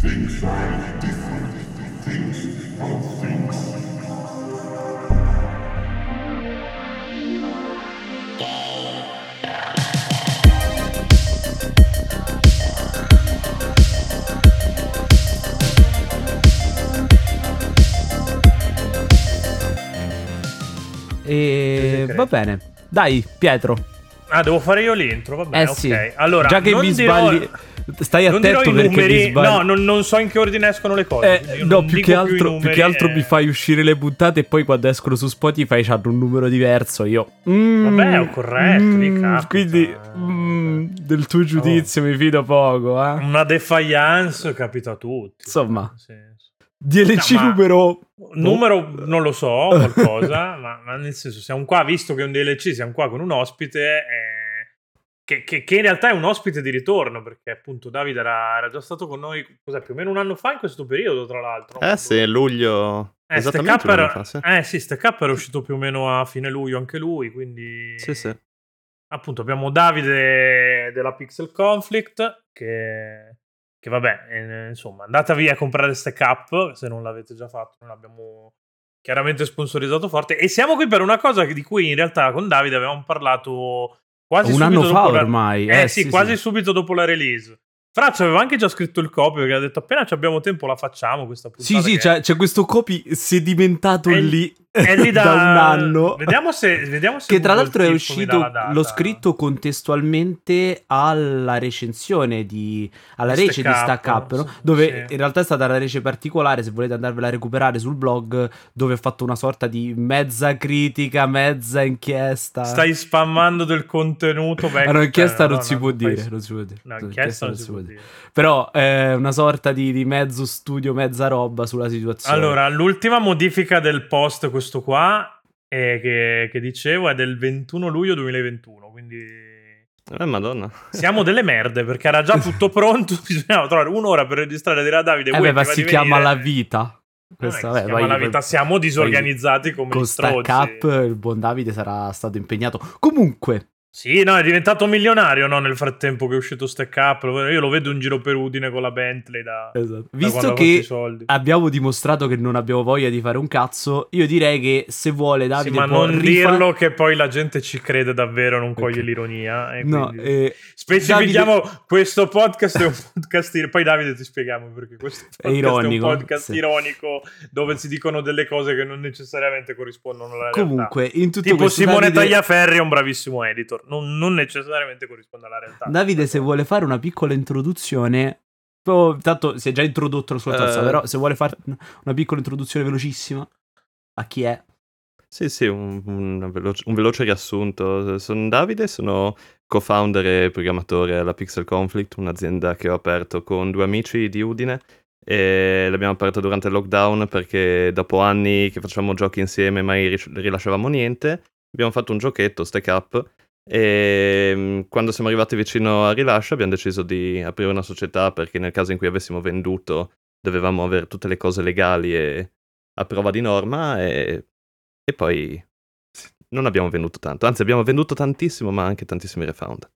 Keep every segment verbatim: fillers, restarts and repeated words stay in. Things are different. Things are things. E va bene, dai Pietro. Ah, devo fare io l'intro, va bene, eh, ok. Sì. Allora, già che mi sbagli, dirò... stai attento perché numeri... mi sbagli. No, non, non so in che ordine escono le cose. Eh, no, più che, altro, più, numeri, più che altro eh... mi fai uscire le puntate e poi quando escono su Spotify c'hanno un numero diverso. Io, mm, vabbè, è corretto. Mm, quindi, mm, del tuo giudizio oh. mi fido poco. Eh. Una defiance capita a tutti. Insomma, D L C no, numero. Numero non lo so, qualcosa, ma, ma nel senso siamo qua, visto che è un D L C, siamo qua con un ospite eh, che, che, che in realtà è un ospite di ritorno, perché appunto Davide era, era già stato con noi cos'è, più o meno un anno fa in questo periodo, tra l'altro. Eh sì, luglio, eh, esattamente un anno fa, sì. Eh sì, Stack Up era uscito più o meno a fine luglio anche lui, quindi... Sì, sì. Appunto abbiamo Davide della Pixel Conflict, che... Che vabbè, insomma, andatevi a comprare Stack Up se non l'avete già fatto, non l'abbiamo chiaramente sponsorizzato forte. E siamo qui per una cosa di cui in realtà con Davide avevamo parlato quasi un subito anno dopo fa la... ormai. Eh, eh sì, sì, quasi sì. subito dopo la release. Frazio aveva anche già scritto il copy perché ha detto appena abbiamo tempo la facciamo questa puntata. Sì, sì, c'è, c'è questo copy sedimentato è, lì è lì da, da un anno. Vediamo se vediamo se che tra l'altro è uscito, l'ho scritto contestualmente alla recensione di alla Stack rece up, di Stack Up, no? Dove sì. in realtà è stata una rece particolare, se volete andarvela a recuperare sul blog, dove ho fatto una sorta di mezza critica, mezza inchiesta. Stai spammando del contenuto vecchio. Allora, inchiesta no, non, no, si no, può dire, non si può dire. No, inchiesta non si può dire. Però è eh, una sorta di, di mezzo studio, mezza roba sulla situazione. Allora, l'ultima modifica del post, questo qua, è che, che dicevo, è del ventuno luglio duemilaventuno, quindi... Eh, madonna. Siamo delle merde, perché era già tutto pronto, bisognava trovare un'ora per registrare, dire a Davide... Eh beh, ma si chiama venire. La vita. Questa, vabbè, vai, la vita, siamo disorganizzati vai, come con strozzi. Stack Up il buon Davide sarà stato impegnato. Comunque... Sì, no, è diventato milionario, no, nel frattempo che è uscito Stack Up. Io lo vedo in giro per Udine con la Bentley da, esatto. da visto che soldi. Abbiamo dimostrato che non abbiamo voglia di fare un cazzo. Io direi che se vuole Davide sì, ma può non rifa- dirlo che poi la gente ci crede davvero, non okay. coglie l'ironia e no, quindi... eh, specifichiamo Davide... questo podcast è un podcast ir- poi Davide ti spieghiamo perché questo podcast è, ironico, è un podcast sì. ironico dove si dicono delle cose che non necessariamente corrispondono alla realtà. Comunque, in tutto tipo Simone Davide... Tagliaferri è un bravissimo editor. Non, non necessariamente corrisponde alla realtà. Davide, se vuole fare una piccola introduzione, oh, tanto si è già introdotto la sua tazza, uh, però se vuole fare una piccola introduzione velocissima a chi è. Sì, sì, un, un, veloce, un veloce riassunto. Sono Davide, sono co-founder e programmatore alla Pixel Conflict, un'azienda che ho aperto con due amici di Udine e l'abbiamo aperta durante il lockdown perché dopo anni che facciamo giochi insieme mai rilasciavamo niente, abbiamo fatto un giochetto, Stack Up, e quando siamo arrivati vicino al rilascio abbiamo deciso di aprire una società perché nel caso in cui avessimo venduto dovevamo avere tutte le cose legali e a prova di norma e, e poi non abbiamo venduto tanto, anzi abbiamo venduto tantissimo ma anche tantissimi refund.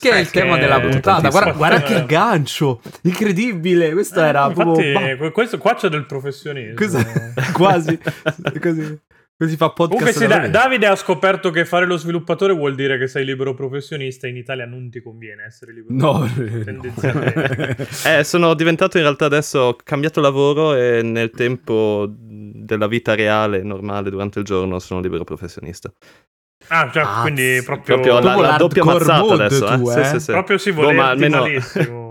Che è il tema della puntata, guarda, guarda che gancio, incredibile, questo eh, era infatti, proprio... Questo qua c'è del professionismo. Questo, quasi, così. Si fa podcast comunque da da, Davide ha scoperto che fare lo sviluppatore vuol dire che sei libero professionista. In Italia non ti conviene essere libero no, tendenzialmente no. eh, sono diventato in realtà adesso, ho cambiato lavoro e nel tempo della vita reale normale durante il giorno sono libero professionista. Ah, cioè, ah, quindi proprio, proprio la, la doppia mazzata adesso tu, eh? Eh? Sì, sì, sì. Proprio si vuole boh, almeno... malissimo.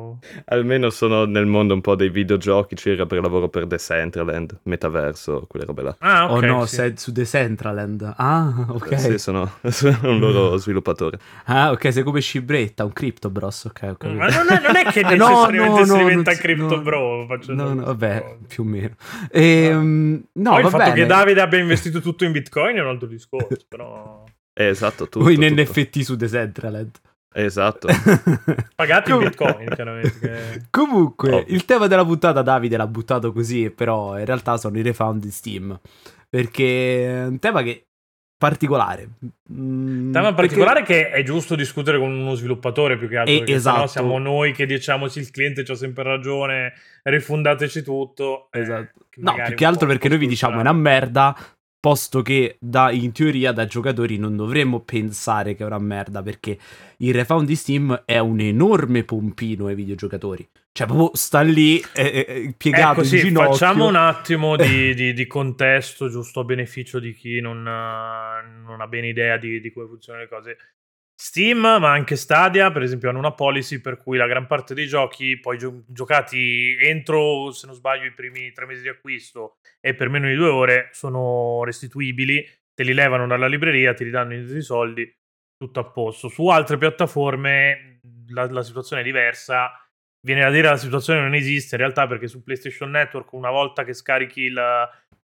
Almeno sono nel mondo un po' dei videogiochi circa per lavoro per Decentraland, metaverso, quelle robe là. Ah, ok. Oh no, sì. Sei su Decentraland. Ah, ok. Sì, sono, sono un loro sviluppatore. Ah, ok, sei come Scibretta, un Crypto Bros, ok, ok. Ma non è, non è che necessariamente no, no, si diventa no, Crypto no, Bro. Faccio no, no, vabbè, più o meno. E, no, no poi va il fatto bene. Che Davide abbia investito tutto in Bitcoin è un altro discorso, però... Eh, esatto, tutto. O in tutto. N F T su Decentraland. Esatto. Pagati in Bitcoin chiaramente che... Comunque oh. il tema della puntata Davide l'ha buttato così, però in realtà sono i refund di Steam, perché è un tema che particolare. Mm, tema particolare perché... che è giusto discutere con uno sviluppatore più che altro, e, perché esatto. sennò siamo noi che diciamoci il cliente c'ha sempre ragione, rifondateci tutto. Esatto. Eh, no, più che altro perché noi vi diciamo è una merda, posto che da, in teoria da giocatori non dovremmo pensare che è una merda, perché il refund di Steam è un enorme pompino ai videogiocatori. Cioè proprio sta lì eh, eh, piegato, ecco, sì, in ginocchio. Facciamo un attimo di, di, di contesto, giusto a beneficio di chi non ha, non ha bene idea di, di come funzionano le cose. Steam, ma anche Stadia, per esempio, hanno una policy per cui la gran parte dei giochi poi gio- giocati entro, se non sbaglio, i primi tre mesi di acquisto e per meno di due ore sono restituibili, te li levano dalla libreria, te li danno i soldi, tutto a posto. Su altre piattaforme la, la situazione è diversa. Viene da dire la situazione non esiste in realtà, perché su PlayStation Network una volta che scarichi il,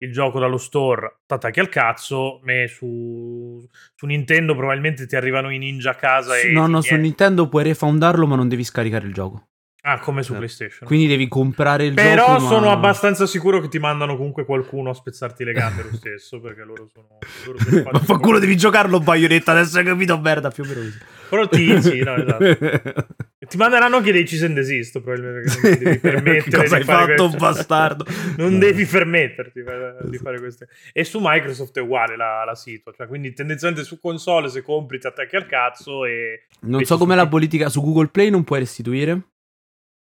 il gioco dallo store t'attacchi al cazzo, e su, su Nintendo probabilmente ti arrivano i ninja a casa. Sì, e no, no, su Nintendo puoi refoundarlo ma non devi scaricare il gioco. Ah, come su eh. PlayStation. Quindi devi comprare il Però gioco. Però sono ma... abbastanza sicuro che ti mandano comunque qualcuno a spezzarti le gambe lo stesso, perché loro sono... Loro sono ma fa culo, devi giocarlo Bayonetta, adesso hai capito, merda, più o meno. Però ti... Sì, no, esatto. Ti manderanno anche dei cease and desist, probabilmente, perché non devi permettere cosa di hai fare fatto, questo. Bastardo? Non no. devi permetterti di fare queste... E su Microsoft è uguale la, la situazione. Cioè, quindi tendenzialmente su console, se compri, ti attacchi al cazzo e... Non e so com'è la politica... Su Google Play non puoi restituire?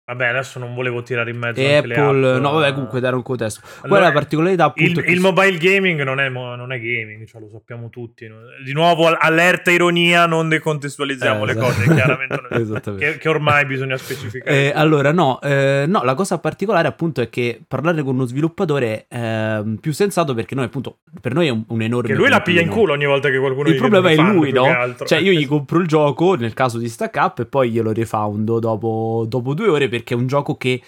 Vabbè, adesso non volevo tirare in mezzo anche Apple, le app, no, vabbè, comunque dare un contesto. Allora, qual è la particolarità, appunto, il, il mobile gaming non è, non è gaming, cioè lo sappiamo tutti. Di nuovo, allerta ironia, non decontestualizziamo eh, le esatto. cose, chiaramente non è, che, che ormai bisogna specificare. Eh, allora, no, eh, no, la cosa particolare appunto è che parlare con uno sviluppatore è eh, più sensato, perché noi appunto, per noi è un, un enorme... Che lui la piglia in culo ogni volta che qualcuno gli... Il problema è lui, no? Cioè io gli compro il gioco, nel caso di Stack Up, e poi glielo refoundo dopo, dopo due ore, perché che è un gioco che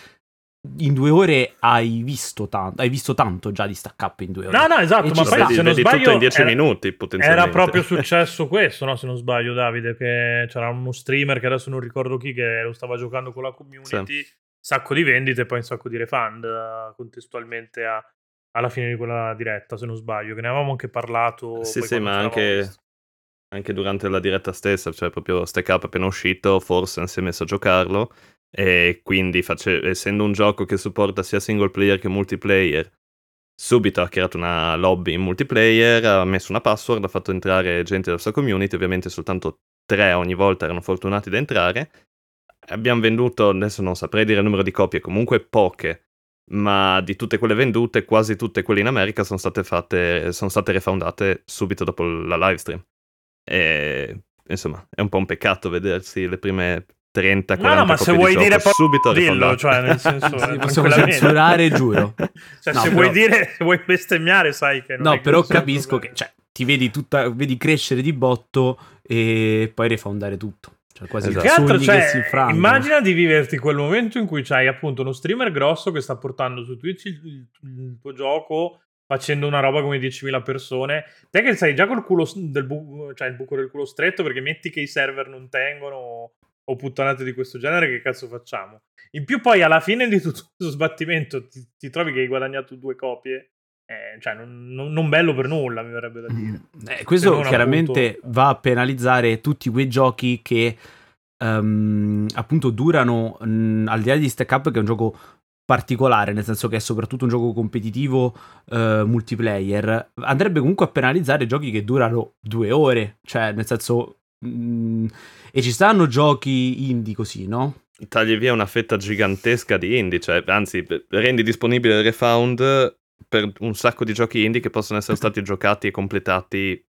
in due ore hai visto tanto, hai visto tanto già di Stack Up in due ore. No, no, esatto, e ma poi vedi, se non sbaglio tutto in dieci era, minuti potenzialmente. Era proprio successo questo, no? Se non sbaglio, Davide, che c'era uno streamer che adesso non ricordo chi, che lo stava giocando con la community, sì. Sacco di vendite e poi un sacco di refund contestualmente a, alla fine di quella diretta, se non sbaglio, che ne avevamo anche parlato. Sì, sì, ma anche... Visto. Anche durante la diretta stessa, cioè proprio Stack Up appena uscito, forse non si è messo a giocarlo, e quindi face... essendo un gioco che supporta sia single player che multiplayer, subito ha creato una lobby in multiplayer, ha messo una password, ha fatto entrare gente della sua community, ovviamente soltanto tre ogni volta erano fortunati da entrare, abbiamo venduto, adesso non saprei dire il numero di copie, comunque poche, ma di tutte quelle vendute, quasi tutte quelle in America sono state fatte, sono state refoundate subito dopo la live stream. E, insomma, è un po' un peccato vedersi le prime trenta quaranta no, no, ma se vuoi dire po- subito dillo, cioè nel senso sì, possiamo censurare, giuro. Cioè no, se però... vuoi dire, se vuoi bestemmiare, sai che non... No, però capisco che, cioè, ti vedi tutta vedi crescere di botto e poi refondare tutto. Cioè, quasi esatto. Che altro, cioè, che si frangono. Immagina di viverti quel momento in cui c'hai appunto uno streamer grosso che sta portando su Twitch il, il tuo gioco, facendo una roba come diecimila persone, te che sai già col culo del buco, cioè il buco del culo stretto, perché metti che i server non tengono o puttanate di questo genere, che cazzo facciamo? In più poi alla fine di tutto questo sbattimento ti, ti trovi che hai guadagnato due copie, eh, cioè non, non, non bello per nulla, mi verrebbe da dire. Eh, questo chiaramente appunto... va a penalizzare tutti quei giochi che um, appunto durano, mh, al di là di Stack Up, che è un gioco particolare, nel senso che è soprattutto un gioco competitivo eh, multiplayer, andrebbe comunque a penalizzare giochi che durano due ore, cioè nel senso mh, e ci stanno giochi indie così, no? Tagli via una fetta gigantesca di indie, cioè anzi rendi disponibile il refund per un sacco di giochi indie che possono essere stati giocati e completati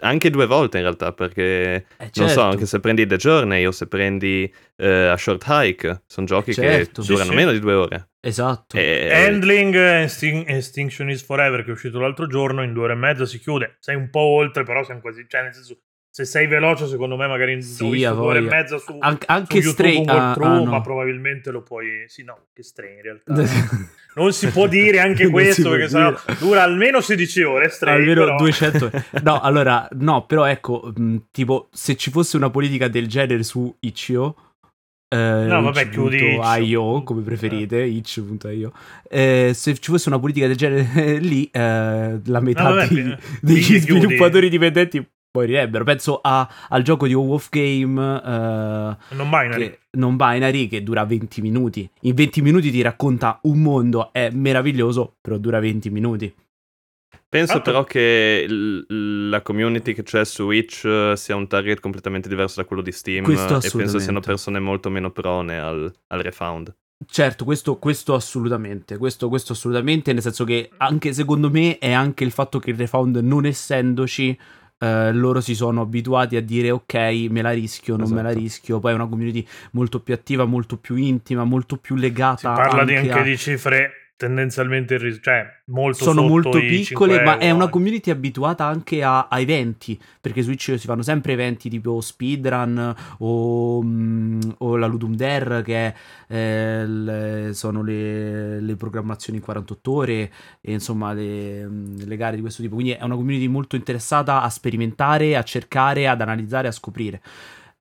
anche due volte in realtà, perché eh certo. non so, anche se prendi The Journey o se prendi uh, A Short Hike, sono giochi eh certo. che durano sì, sì. meno di due ore. Esatto. E... Endling Extin- Extinction is Forever, che è uscito l'altro giorno, in due ore e mezza si chiude. Sei un po' oltre, però siamo quasi, cioè nel senso, se sei veloce secondo me magari in sì, due ore e mezza su, An- anche su YouTube Stray... ah, True, ah, no. ma probabilmente lo puoi sì no che Stray in realtà non si può dire anche questo perché sennò dura almeno sedici ore Stray, almeno però... duecento ore. No, allora no, però ecco mh, tipo se ci fosse una politica del genere su itch punto io Uh, no, vabbè, chiudi itch punto io come preferite, eh. itch punto io eh, se ci fosse una politica del genere lì, eh, la metà no, vabbè, dei, p- degli sviluppatori dipendenti morirebbero. Penso a, al gioco di Wolf Game uh, non, binary. Che, non binary che dura venti minuti, in venti minuti ti racconta un mondo, è meraviglioso, però dura venti minuti. Penso però che l- la community che c'è su Twitch uh, sia un target completamente diverso da quello di Steam, questo e penso siano persone molto meno prone al, al refound. Certo, questo, questo assolutamente, questo, questo assolutamente, nel senso che anche secondo me è anche il fatto che il refound non essendoci, eh, loro si sono abituati a dire ok, me la rischio, non esatto. me la rischio. Poi è una community molto più attiva, molto più intima, molto più legata. Si parla anche, anche a... di cifre... tendenzialmente cioè molto sono sotto molto i piccole, ma è una community abituata anche a, a eventi, perché su Twitch si fanno sempre eventi tipo speedrun o, mh, o la Ludum Dare, che eh, le, sono le, le programmazioni in quarantotto ore e insomma le, le gare di questo tipo, quindi è una community molto interessata a sperimentare, a cercare, ad analizzare, a scoprire.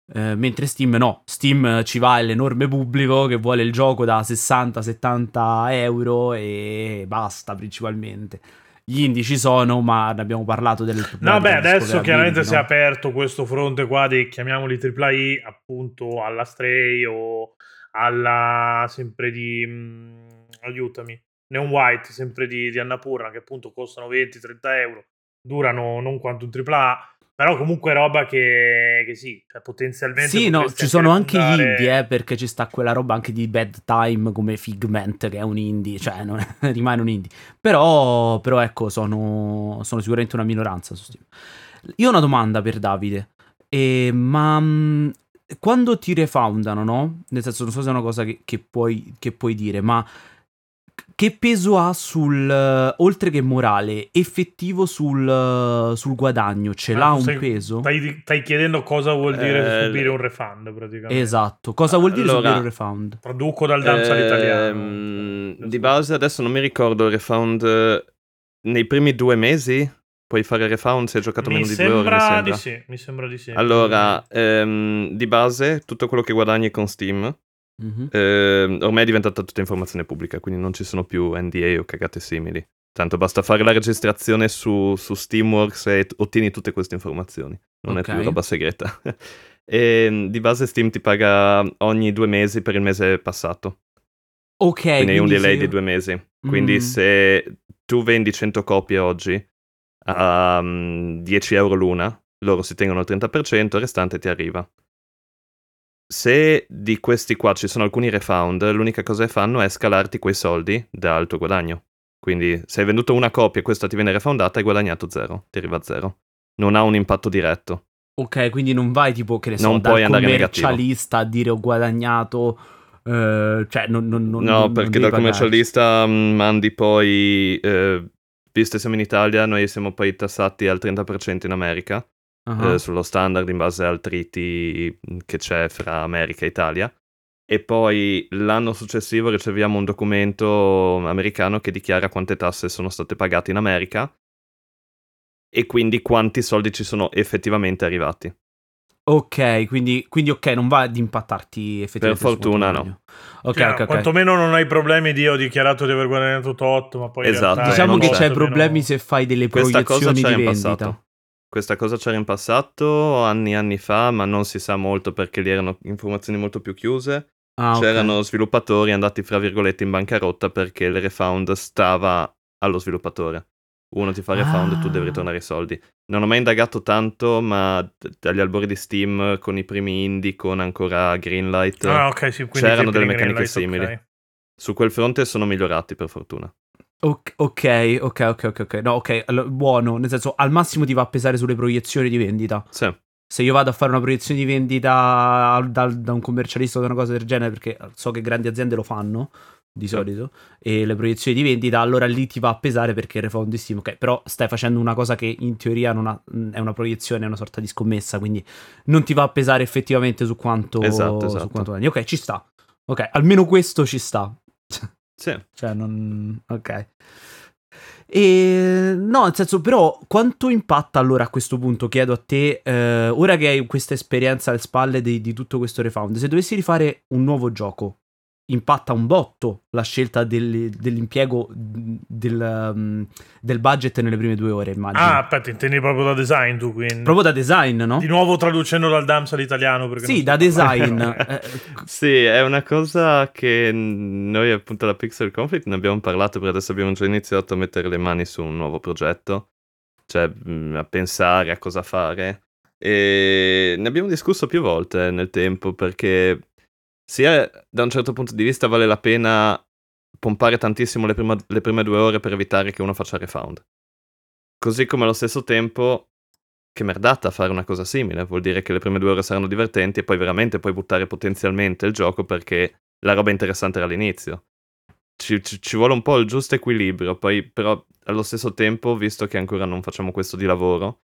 Uh, mentre Steam no, Steam ci va l'enorme pubblico che vuole il gioco da sessanta settanta euro e basta, principalmente. Gli indici sono, ma ne abbiamo parlato del... No beh, adesso chiaramente no? Si è aperto questo fronte qua di, chiamiamoli tripla I, appunto alla Stray o alla, sempre di, mh, aiutami, Neon White, sempre di, di Annapurna, che appunto costano venti trenta euro, durano non quanto un tripla A, però comunque roba che, che sì, cioè potenzialmente sì, no, ci sono anche gli indie, eh, perché ci sta quella roba anche di Bad Time come Figment, che è un indie, cioè non è, rimane un indie, però, però ecco, sono, sono sicuramente una minoranza su Steam. Io ho una domanda per Davide, eh, ma quando ti refoundano, no? Nel senso, non so se è una cosa che, che, puoi, che puoi dire, ma che peso ha sul, oltre che morale, effettivo sul, sul guadagno? Ce ah, l'ha un stai, peso? Stai, stai chiedendo cosa vuol dire eh, subire un refund, praticamente. Esatto, cosa vuol dire allora, subire un refund? Traduco dal danza eh, all'italiano. Di base adesso non mi ricordo il refund. Nei primi due mesi puoi fare il refund se hai giocato mi meno di due ore, mi sembra. Di sì, mi sembra di sì. Allora, ehm, di base tutto quello che guadagni con Steam... Mm-hmm. Eh, ormai è diventata tutta informazione pubblica, quindi non ci sono più N D A o cagate simili. Tanto basta fare la registrazione su, su Steamworks e t- ottieni tutte queste informazioni. Non okay. è più roba segreta. E di base Steam ti paga ogni due mesi per il mese passato. Ok. Quindi, quindi un delay se... di due mesi. Quindi mm. se tu vendi cento copie oggi a um, dieci euro l'una, loro si tengono il trenta per cento, il restante ti arriva. Se di questi qua ci sono alcuni refound, l'unica cosa che fanno è scalarti quei soldi dal tuo guadagno. Quindi se hai venduto una copia e questa ti viene refoundata, hai guadagnato zero, ti arriva zero. Non ha un impatto diretto. Ok, quindi non vai tipo che ne so, non dal commercialista a dire ho guadagnato... Eh, cioè non, non, non, no, non, perché non dal commercialista mandi poi... Eh, visto che siamo in Italia, noi siamo poi tassati al trenta per cento in America. Uh-huh. Eh, sullo standard in base al treaty che c'è fra America e Italia, e poi l'anno successivo riceviamo un documento americano che dichiara quante tasse sono state pagate in America e quindi quanti soldi ci sono effettivamente arrivati. Ok, quindi, quindi ok, non va ad impattarti effettivamente. Per fortuna no. Okay, cioè, okay, quantomeno okay. non hai problemi di ho dichiarato di aver guadagnato tot, ma poi esatto, in diciamo che c'hai problemi meno... se fai delle Questa proiezioni cosa c'è di vendita. Passato. Questa cosa c'era in passato, anni e anni fa, ma non si sa molto perché lì erano informazioni molto più chiuse. Ah, C'erano okay. sviluppatori andati, fra virgolette, in bancarotta perché il refund stava allo sviluppatore. Uno ti fa refund ah. e tu devi ritornare i soldi. Non ho mai indagato tanto, ma dagli albori di Steam, con i primi indie, con ancora Greenlight, ah, okay, sì, c'erano delle meccaniche simili. Okay. Su quel fronte sono migliorati, per fortuna. Ok, ok, ok, ok, ok. No, ok, allora, buono, nel senso, al massimo ti va a pesare sulle proiezioni di vendita. Sì. Se io vado a fare una proiezione di vendita da, da un commercialista o da una cosa del genere, perché so che grandi aziende lo fanno, di sì. solito, e le proiezioni di vendita, allora lì ti va a pesare perché il refund di Steam, ok, però stai facendo una cosa che in teoria non ha, è una proiezione, è una sorta di scommessa, quindi non ti va a pesare effettivamente su quanto... Esatto, esatto. Su quanto... Ok, ci sta. Ok, almeno questo ci sta. Sì. Cioè non... Ok. E no, nel senso, però quanto impatta allora a questo punto, chiedo a te, eh, ora che hai questa esperienza alle spalle di, di tutto questo refound, se dovessi rifare un nuovo gioco, impatta un botto la scelta del, dell'impiego del, um, del budget nelle prime due ore, immagino. Ah, aspetta, intendi proprio da design tu, quindi. Proprio da design, no? Di nuovo traducendo dal Dams all'italiano. Perché sì, da design. eh. Sì, è una cosa che noi appunto alla Pixel Conflict ne abbiamo parlato, perché adesso abbiamo già iniziato a mettere le mani su un nuovo progetto, cioè a pensare a cosa fare. E ne abbiamo discusso più volte nel tempo, perché... sia da un certo punto di vista vale la pena pompare tantissimo le, prima, le prime due ore per evitare che uno faccia refound. Così come allo stesso tempo, che merdata fare una cosa simile, vuol dire che le prime due ore saranno divertenti e poi veramente puoi buttare potenzialmente il gioco perché la roba interessante era all'inizio. Ci, ci, ci vuole un po' il giusto equilibrio, poi però allo stesso tempo, visto che ancora non facciamo questo di lavoro,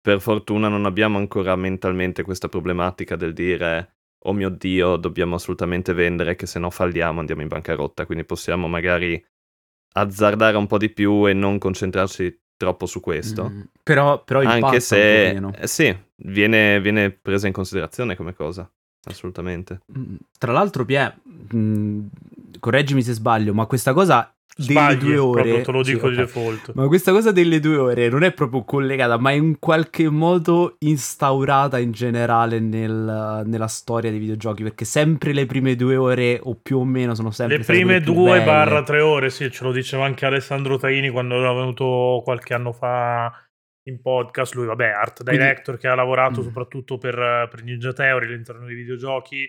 per fortuna non abbiamo ancora mentalmente questa problematica del dire... oh mio Dio, dobbiamo assolutamente vendere, che se no falliamo, andiamo in bancarotta. Quindi possiamo magari azzardare un po' di più e non concentrarci troppo su questo. Mm, però, però anche se anche meno. Eh, sì, viene, viene presa in considerazione come cosa, assolutamente. Tra l'altro, Pie, mh, correggimi se sbaglio, ma questa cosa... Sbagli, delle due ore, proprio te lo dico, cioè, di default. Ma questa cosa delle due ore non è proprio collegata, ma è in qualche modo instaurata in generale nel, nella storia dei videogiochi, perché sempre le prime due ore o più o meno sono sempre le prime due barra tre ore. Sì, ce lo diceva anche Alessandro Taini quando era venuto qualche anno fa in podcast. Lui, vabbè, art director, quindi... che ha lavorato mm. soprattutto per, per Ninja Theory all'interno dei videogiochi.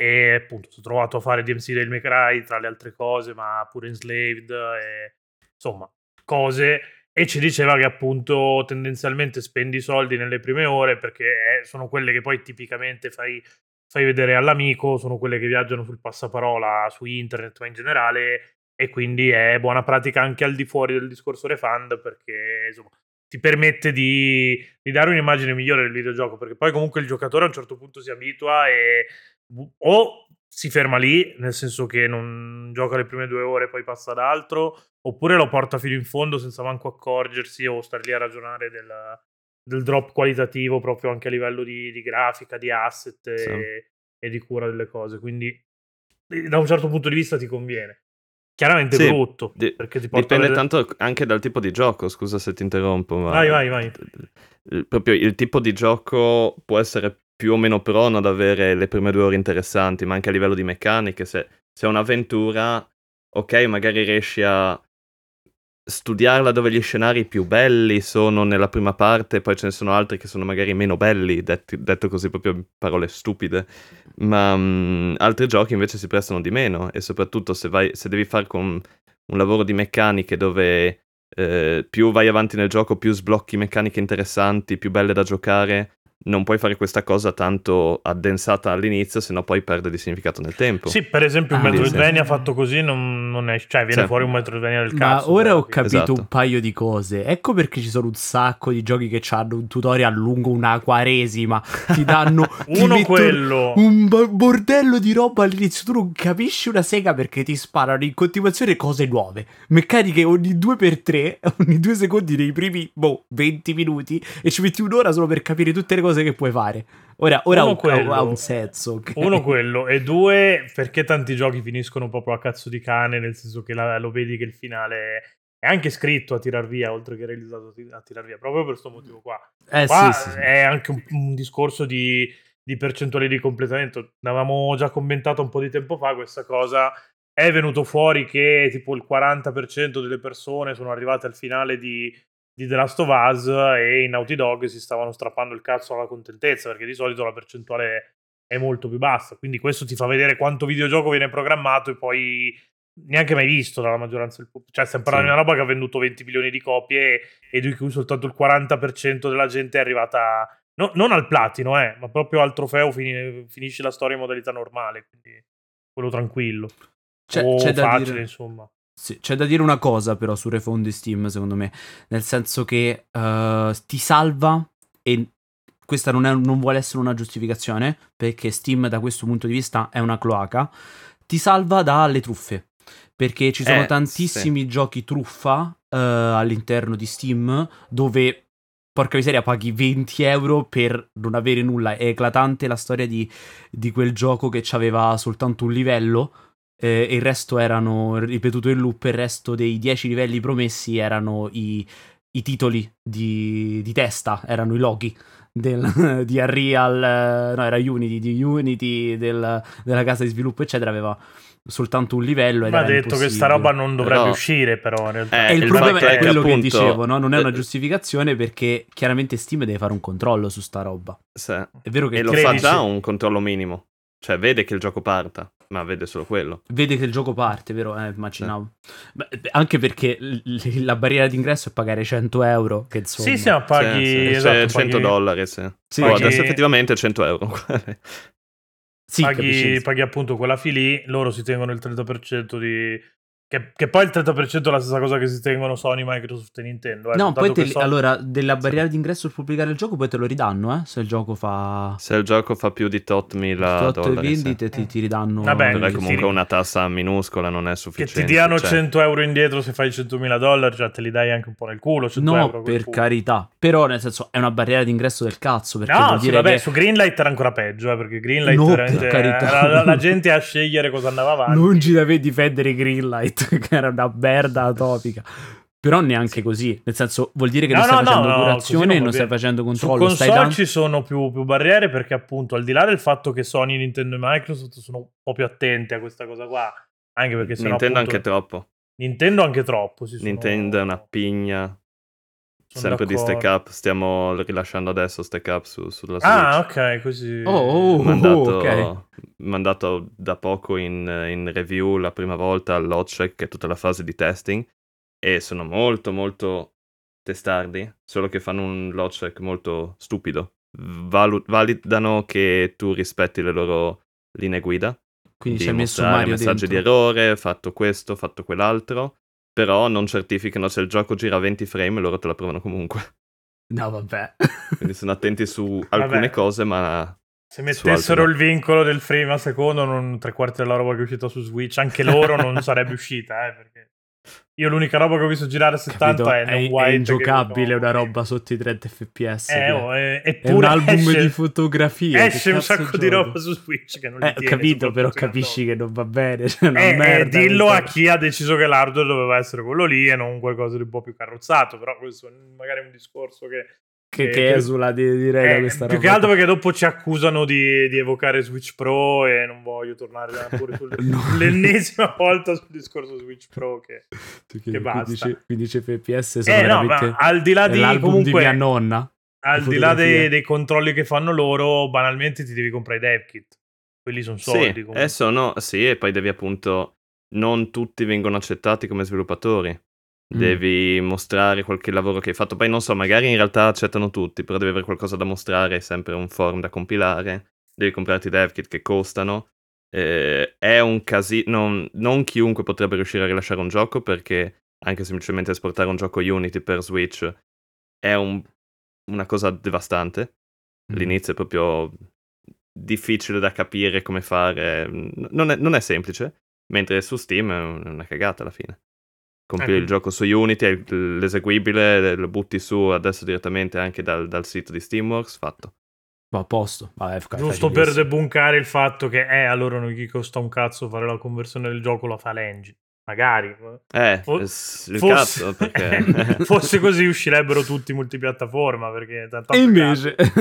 E appunto si è trovato a fare D M C del Mecrai, tra le altre cose, ma pure Enslaved, e, insomma, cose. E ci diceva che appunto tendenzialmente spendi soldi nelle prime ore, perché sono quelle che poi tipicamente fai, fai vedere all'amico, sono quelle che viaggiano sul passaparola, su internet, ma in generale, e quindi è buona pratica anche al di fuori del discorso refund, perché insomma ti permette di, di dare un'immagine migliore del videogioco, perché poi comunque il giocatore a un certo punto si abitua e... o si ferma lì, nel senso che non gioca le prime due ore e poi passa ad altro, oppure lo porta fino in fondo senza manco accorgersi o star lì a ragionare del, del drop qualitativo, proprio anche a livello di, di grafica, di asset, sì, e, e di cura delle cose. Quindi da un certo punto di vista ti conviene. Chiaramente sì, brutto, di, perché ti porta dipende a vedere... tanto anche dal tipo di gioco, scusa se ti interrompo, ma vai, vai, vai. Il, proprio il tipo di gioco può essere più o meno prono ad avere le prime due ore interessanti, ma anche a livello di meccaniche. Se, se è un'avventura, ok, magari riesci a studiarla dove gli scenari più belli sono nella prima parte, poi ce ne sono altri che sono magari meno belli, detto, detto così proprio in parole stupide, ma mh, altri giochi invece si prestano di meno, e soprattutto se, vai, se devi fare con un lavoro di meccaniche dove eh, più vai avanti nel gioco, più sblocchi meccaniche interessanti, più belle da giocare... non puoi fare questa cosa tanto addensata all'inizio, sennò poi perde di significato nel tempo. Sì, per esempio un ah, Metroidvania fatto così non, non è, cioè viene sì. fuori un Metroidvania del cazzo. Ma ora ho capito esatto. un paio di cose. Ecco perché ci sono un sacco di giochi che hanno un tutorial lungo una quaresima, ti danno uno ti quello un bordello di roba all'inizio, tu non capisci una sega perché ti sparano in continuazione cose nuove, meccaniche ogni due per tre, ogni due secondi nei primi boh, venti minuti, e ci metti un'ora solo per capire tutte le cose che puoi fare. Ora, ora uno, quello, ha un senso, okay? Uno quello, e due perché tanti giochi finiscono proprio a cazzo di cane, nel senso che la, lo vedi che il finale è anche scritto a tirar via oltre che realizzato a tirar via, proprio per questo motivo qua, eh, qua sì, sì, è anche un, un discorso di, di percentuale di completamento. L'avevamo già commentato un po' di tempo fa questa cosa, è venuto fuori che tipo il quaranta per cento delle persone sono arrivate al finale di di The Last of Us, e i Naughty Dog si stavano strappando il cazzo alla contentezza, perché di solito la percentuale è molto più bassa. Quindi questo ti fa vedere quanto videogioco viene programmato e poi neanche mai visto dalla maggioranza del pubblico. Cioè stiamo parlando sì. di una roba che ha venduto venti milioni di copie e di cui soltanto il quaranta per cento della gente è arrivata no, non al platino, eh, ma proprio al trofeo fin- finisci la storia in modalità normale, quindi quello tranquillo. C'è, o c'è facile, da dire, insomma. Sì, c'è da dire una cosa però su refund di Steam, secondo me, nel senso che uh, ti salva, e questa non, è, non vuole essere una giustificazione, perché Steam da questo punto di vista è una cloaca, ti salva dalle truffe. perché ci sono eh, tantissimi sì. giochi truffa uh, all'interno di Steam, dove porca miseria paghi venti euro per non avere nulla. È eclatante la storia di, di quel gioco che aveva soltanto un livello eh, e il resto erano ripetuto in loop, il resto dei dieci livelli promessi erano i, i titoli di, di testa, erano i loghi del, di Unreal, no era Unity, di Unity del, della casa di sviluppo eccetera, aveva soltanto un livello. Ma ha detto impossibile. Che sta roba non dovrebbe però... uscire, però in realtà. Eh, il, il problema è, è quello che, appunto... che dicevo, no? Non è una giustificazione, perché chiaramente Steam deve fare un controllo su sta roba. Sì. È vero che e lo fa già un controllo minimo, cioè vede che il gioco parta, ma vede solo quello. Vede che il gioco parte, vero? Eh, immaginavo. Sì. Anche perché l- la barriera d'ingresso è pagare cento euro, che insomma. Sì, sì, ma paghi sì, sì. Esatto, cento paghi... dollari, sì. Sì. Paghi... Oh, adesso effettivamente è cento euro. Sì, paghi, paghi appunto quella fee lì, loro si tengono il trenta per cento di... Che, che poi il trenta per cento è la stessa cosa che si tengono Sony, Microsoft e Nintendo. Eh, no, poi te li, Sony... allora, della barriera sì. d'ingresso per pubblicare il gioco poi te lo ridanno, eh? Se il gioco fa... Se il gioco fa più di ottomila dollari vendite sì. ti, ti ridanno... Vabbè, è comunque una tassa minuscola, non è sufficiente. Che ti diano cioè... cento euro indietro se fai centomila dollari, cioè te li dai anche un po' nel culo, cento no, euro per culo. Carità. Però, nel senso, è una barriera d'ingresso del cazzo, perché no, vuol sì, dire vabbè, che... su Greenlight era ancora peggio, eh, perché Greenlight no, veramente... per carità. Era la, la gente a scegliere cosa andava avanti. Non ci deve difendere Greenlight, che era una merda atopica, però neanche sì. così, nel senso vuol dire che no, non stai no, facendo no, curazione, non, non stai facendo controllo. Su console stai ci sono più, più barriere, perché appunto al di là del fatto che Sony, Nintendo e Microsoft sono un po' più attenti a questa cosa qua, anche perché sennò Nintendo appunto, anche troppo Nintendo anche troppo sono... Nintendo è una pigna. Sono sempre d'accordo. Di Stack Up, stiamo rilasciando adesso Stack Up su, sulla Switch. Ah, ok, così. Oh, oh, mandato, oh okay. mandato da poco in, in review la prima volta all'Hotcheck, che è tutta la fase di testing, e sono molto molto testardi, solo che fanno un Hotcheck molto stupido. Valu- validano che tu rispetti le loro linee guida. Quindi c'è messo Mario messaggi dentro. Di errore, fatto questo, fatto quell'altro. Però non certificano, se il gioco gira a venti frame loro te la provano comunque. No vabbè. Quindi sono attenti su alcune vabbè. Cose, ma se mettessero il vincolo del frame a secondo, non tre quarti della roba che è uscita su Switch anche loro non sarebbe uscita, eh, perché io l'unica roba che ho visto girare a settanta capito, è Neon White, è ingiocabile, una roba sotto i trenta fps, eh, oh, eh, eppure è un album esce, di fotografie, esce un sacco gioco? Di roba su Switch che non eh, ho capito, però capisci che non va bene, cioè una eh, merda, eh, dillo a chi ha deciso che l'hardware doveva essere quello lì e non qualcosa di un po' più carrozzato, però questo è magari un discorso che che, che, che esula di, direi eh, da questa più roba. Più che altro perché dopo ci accusano di, di evocare Switch Pro, e non voglio tornare pure sull'ennesima no. volta sul discorso Switch Pro che, che, che basta. quindici, quindici fps sono eh, no, ma al di là di comunque di mia nonna, al di là dei, dei controlli che fanno loro, banalmente ti devi comprare i dev kit, quelli sono soldi sì, sono, sì, e poi devi appunto, non tutti vengono accettati come sviluppatori. Devi mm. mostrare qualche lavoro che hai fatto. Poi non so, magari in realtà accettano tutti, però devi avere qualcosa da mostrare, è sempre un form da compilare. Devi comprarti i dev kit che costano. Eh, è un casino. Non, non chiunque potrebbe riuscire a rilasciare un gioco, perché anche semplicemente esportare un gioco Unity per Switch è un, una cosa devastante. Mm. L'inizio è proprio difficile da capire come fare. Non è, non è semplice. Mentre su Steam è una cagata alla fine. Compili okay. il gioco su Unity, l'eseguibile lo butti su adesso direttamente anche dal, dal sito di Steamworks, fatto. Ma a posto. Vabbè, giusto per questo. Debunkare il fatto che eh, allora non gli costa un cazzo fare la conversione del gioco, la fa l'engine. Magari. Eh, Fo- il fosse... cazzo, perché... fosse così uscirebbero tutti multipiattaforma, perché... Tanto e invece... eh,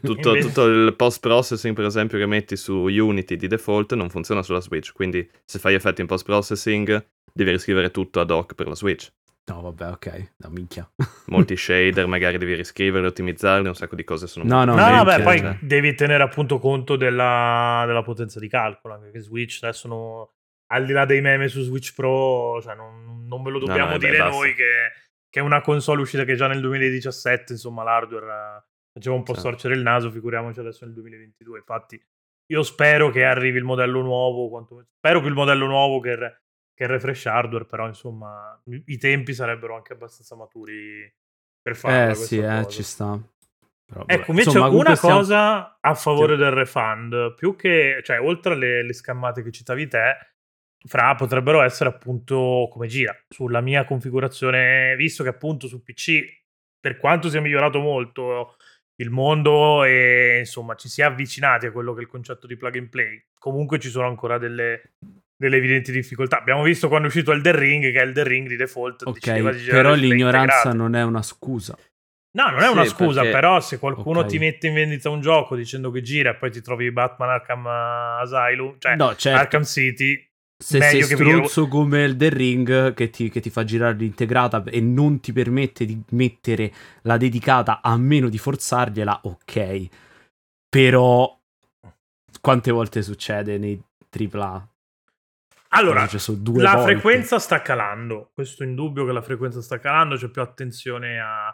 tutto, invece... tutto il post-processing, per esempio, che metti su Unity di default non funziona sulla Switch, quindi se fai effetti in post-processing... Devi riscrivere tutto ad hoc per la Switch. No, vabbè, ok, no, minchia. Molti shader magari devi riscriverli, ottimizzarli, un sacco di cose sono... No, no, no vabbè, poi cioè. Devi tenere appunto conto della, della potenza di calcolo, perché Switch adesso no, al di là dei meme su Switch Pro, cioè non, non ve lo dobbiamo no, no, dire beh, noi che, che è una console uscita che già nel duemiladiciassette, insomma, l'hardware faceva un po' certo. storcere il naso, figuriamoci adesso nel duemilaventidue. Infatti io spero che arrivi il modello nuovo, quanto... spero più il modello nuovo che... Il... che il refresh hardware, però insomma i tempi sarebbero anche abbastanza maturi per farlo. Eh sì, eh, ci sta. Però, ecco, invece insomma, una cosa stiamo... a favore sì. del refund, più che, cioè oltre alle, alle scammate che citavi te, fra potrebbero essere appunto come gira sulla mia configurazione, visto che appunto su P C, per quanto sia migliorato molto il mondo e insomma ci si è avvicinati a quello che è il concetto di plug and play, comunque ci sono ancora delle, delle evidenti difficoltà. Abbiamo visto quando è uscito Elden Ring che Elden Ring di default okay, decideva di girare, però l'ignoranza non è una scusa. No, non è sì, una scusa, perché... però se qualcuno okay. ti mette in vendita un gioco dicendo che gira e poi ti trovi Batman Arkham Asylum, cioè no, certo. Arkham City, se sei struzzo video... come il The Ring che ti, che ti fa girare l'integrata e non ti permette di mettere la dedicata a meno di forzargliela, ok. Però quante volte succede nei tripla A? Allora, due la volte. Frequenza sta calando, questo è indubbio che la frequenza sta calando, c'è più attenzione a...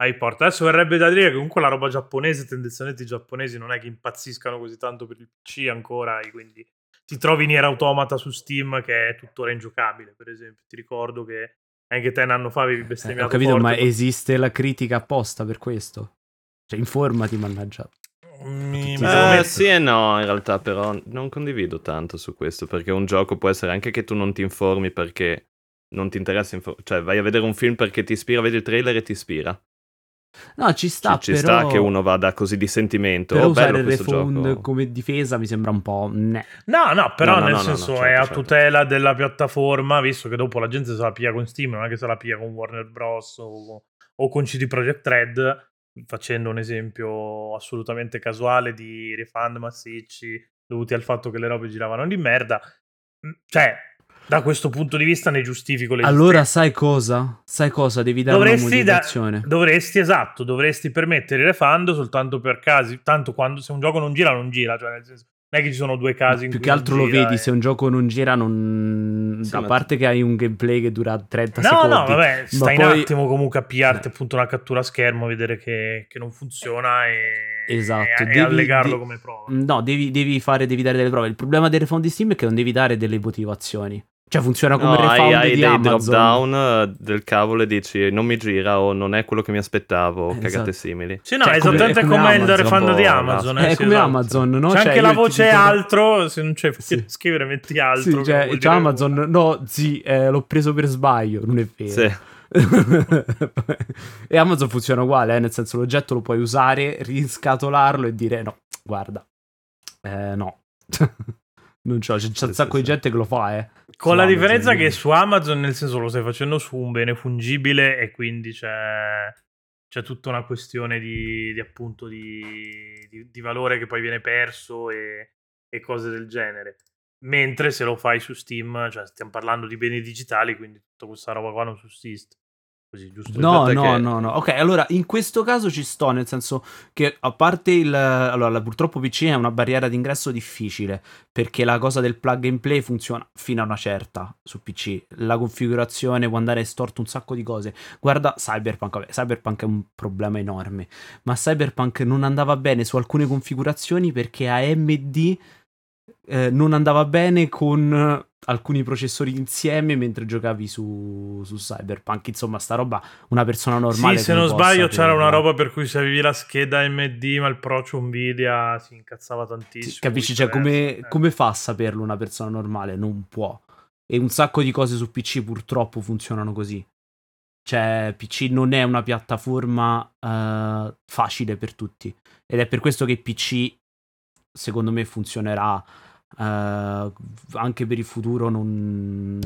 ai port. Adesso verrebbe da dire che comunque la roba giapponese, tendenzialmente i giapponesi non è che impazziscano così tanto per il P C ancora, e quindi ti trovi Nier Automata su Steam che è tuttora ingiocabile, per esempio. Ti ricordo che anche te un anno fa avevi bestemmiato. Eh, ho capito, forte, ma per... esiste la critica apposta per questo? Cioè, informati, mannaggia. Mi... Eh, sì e no, in realtà però non condivido tanto su questo, perché un gioco può essere anche che tu non ti informi perché non ti interessa, infor- cioè vai a vedere un film perché ti ispira, vedi il trailer e ti ispira. No, ci sta, ci, ci però... sta che uno vada così di sentimento. Però oh, usare il refund come difesa mi sembra un po'... Ne. No, no, però no, no, nel no, senso no, no, certo, è a tutela certo. della piattaforma, visto che dopo la gente se la piglia con Steam, non è che se la piglia con Warner Bros. O, o con C D Projekt Red, facendo un esempio assolutamente casuale di refund massicci dovuti al fatto che le robe giravano di merda. Cioè... da questo punto di vista ne giustifico le Allora esistenze. sai cosa? Sai cosa? Devi dare dovresti una motivazione. Da, dovresti, esatto, dovresti permettere il refund soltanto per casi, tanto quando se un gioco non gira non gira, cioè nel senso, non è che ci sono due casi in più cui che altro lo vedi e... se un gioco non gira non sì, a ma... parte che hai un gameplay che dura trenta no, secondi. No, no, vabbè, stai poi... un attimo comunque a pigliarti appunto una cattura a schermo, vedere che, che non funziona e Esatto, e, devi, e allegarlo de- come prova. No, devi, devi fare devi dare delle prove. Il problema del refund di Steam è che non devi dare delle motivazioni. Cioè funziona come no, il refund hai, hai di dei Amazon. Drop down del cavolo e dici non mi gira o non è quello che mi aspettavo, esatto. cagate simili. Sì, no, cioè, esattamente come, come, come il refund di Amazon. È eh, sì, come esatto. Amazon, no? C'è cioè, anche la voce dico... altro, se non c'è sì. scrivere metti altro. Sì, cioè, c'è Amazon, una. no, sì, eh, l'ho preso per sbaglio, non è vero. Sì. E Amazon funziona uguale, eh? Nel senso l'oggetto lo puoi usare, riscatolarlo e dire no, guarda, eh, no. Non c'ho, c'è, c'è un sacco di gente che lo fa, eh. Con su la Amazon, differenza quindi. Che su Amazon, nel senso, lo stai facendo su un bene fungibile e quindi c'è, c'è tutta una questione di, di appunto di, di, di valore che poi viene perso e, e cose del genere. Mentre se lo fai su Steam, cioè stiamo parlando di beni digitali, quindi tutta questa roba qua non sussiste. Così, giusto? No, no, che... no, no. Ok, allora in questo caso ci sto, nel senso che a parte il... Allora, purtroppo P C è una barriera d'ingresso difficile, perché la cosa del plug and play funziona fino a una certa su P C. La configurazione può andare storto un sacco di cose. Guarda Cyberpunk, vabbè, Cyberpunk è un problema enorme, ma Cyberpunk non andava bene su alcune configurazioni perché A M D... Eh, non andava bene con alcuni processori insieme mentre giocavi su, su Cyberpunk. Insomma, sta roba una persona normale. Sì, se non sbaglio c'era una roba per cui se avevi la scheda A M D ma il procio Nvidia si incazzava tantissimo. Sì, capisci? Cioè, come, eh. come fa a saperlo una persona normale? Non può. E un sacco di cose su P C purtroppo funzionano così. Cioè, P C non è una piattaforma uh, facile per tutti. Ed è per questo che P C secondo me funzionerà Uh, anche per il futuro, non,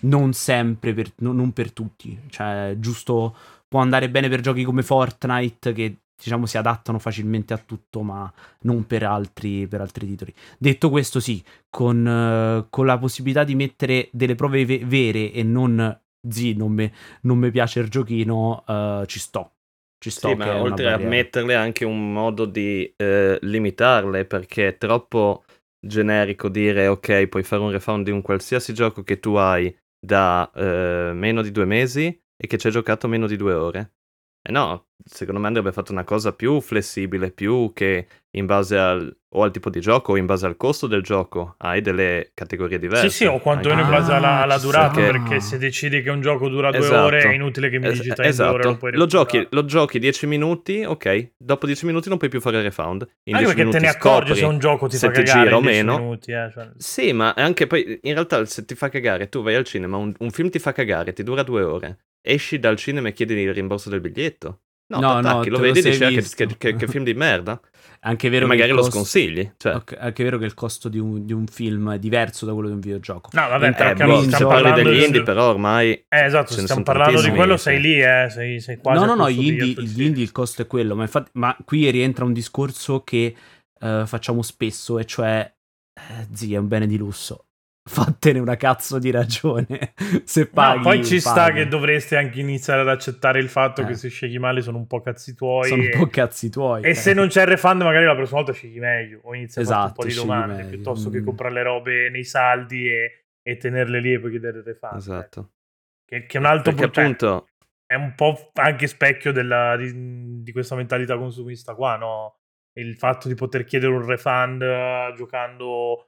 non sempre per, no, non per tutti, cioè giusto può andare bene per giochi come Fortnite che diciamo si adattano facilmente a tutto, ma non per altri, per altri titoli. Detto questo, sì, con, uh, con la possibilità di mettere delle prove ve- vere e non zii non mi non mi piace il giochino, uh, ci sto Ci sto sì, che ma oltre a metterle anche un modo di eh, limitarle, perché è troppo generico dire ok puoi fare un refund di un qualsiasi gioco che tu hai da eh, meno di due mesi e che ci hai giocato meno di due ore. E no, secondo me andrebbe fatto una cosa più flessibile, più che in base al, o al tipo di gioco o in base al costo del gioco hai delle categorie diverse. Sì, sì, o quantomeno ah, in base alla, alla durata, perché, perché se decidi che un gioco dura due esatto, ore è inutile che mi es- digita esatto. in due ore. Lo giochi, lo giochi dieci minuti, ok, dopo dieci minuti non puoi più fare refund. In anche perché te ne accorgi se un gioco ti fa cagare in dieci minuti. Eh, cioè. Sì, ma anche poi in realtà se ti fa cagare, tu vai al cinema, un, un film ti fa cagare, ti dura due ore. Esci dal cinema e chiedi il rimborso del biglietto. No, no, t'attacchi, no, lo vedi e dici ah, che, che, che film di merda. Anche vero e magari costo... lo sconsigli. Cioè. Okay, anche vero che il costo di un, di un film è diverso da quello di un videogioco. No, vabbè, eh, boh, se parli degli indie, di... però ormai. Eh, esatto, se stiamo parlando di quello, sei lì, eh. Sei, sei quasi. No, no, no, gli indie, gli indie il costo è quello. Ma infatti, ma qui rientra un discorso che uh, facciamo spesso, e cioè, eh, zia, è un bene di lusso. Fattene una cazzo di ragione se paghi. No, poi ci paghi. Sta che dovresti anche iniziare ad accettare il fatto eh. che se scegli male sono un po' cazzi tuoi. Sono un po' cazzi tuoi. E eh. se non c'è il refund magari la prossima volta scegli meglio o inizi a esatto, fare un po' di domande meglio. Piuttosto mm. che comprare le robe nei saldi e, e tenerle lì e poi chiedere il refund. Esatto. Che, che è un altro punto. È un po' anche specchio della, di, di questa mentalità consumista qua, no? Il fatto di poter chiedere un refund uh, giocando...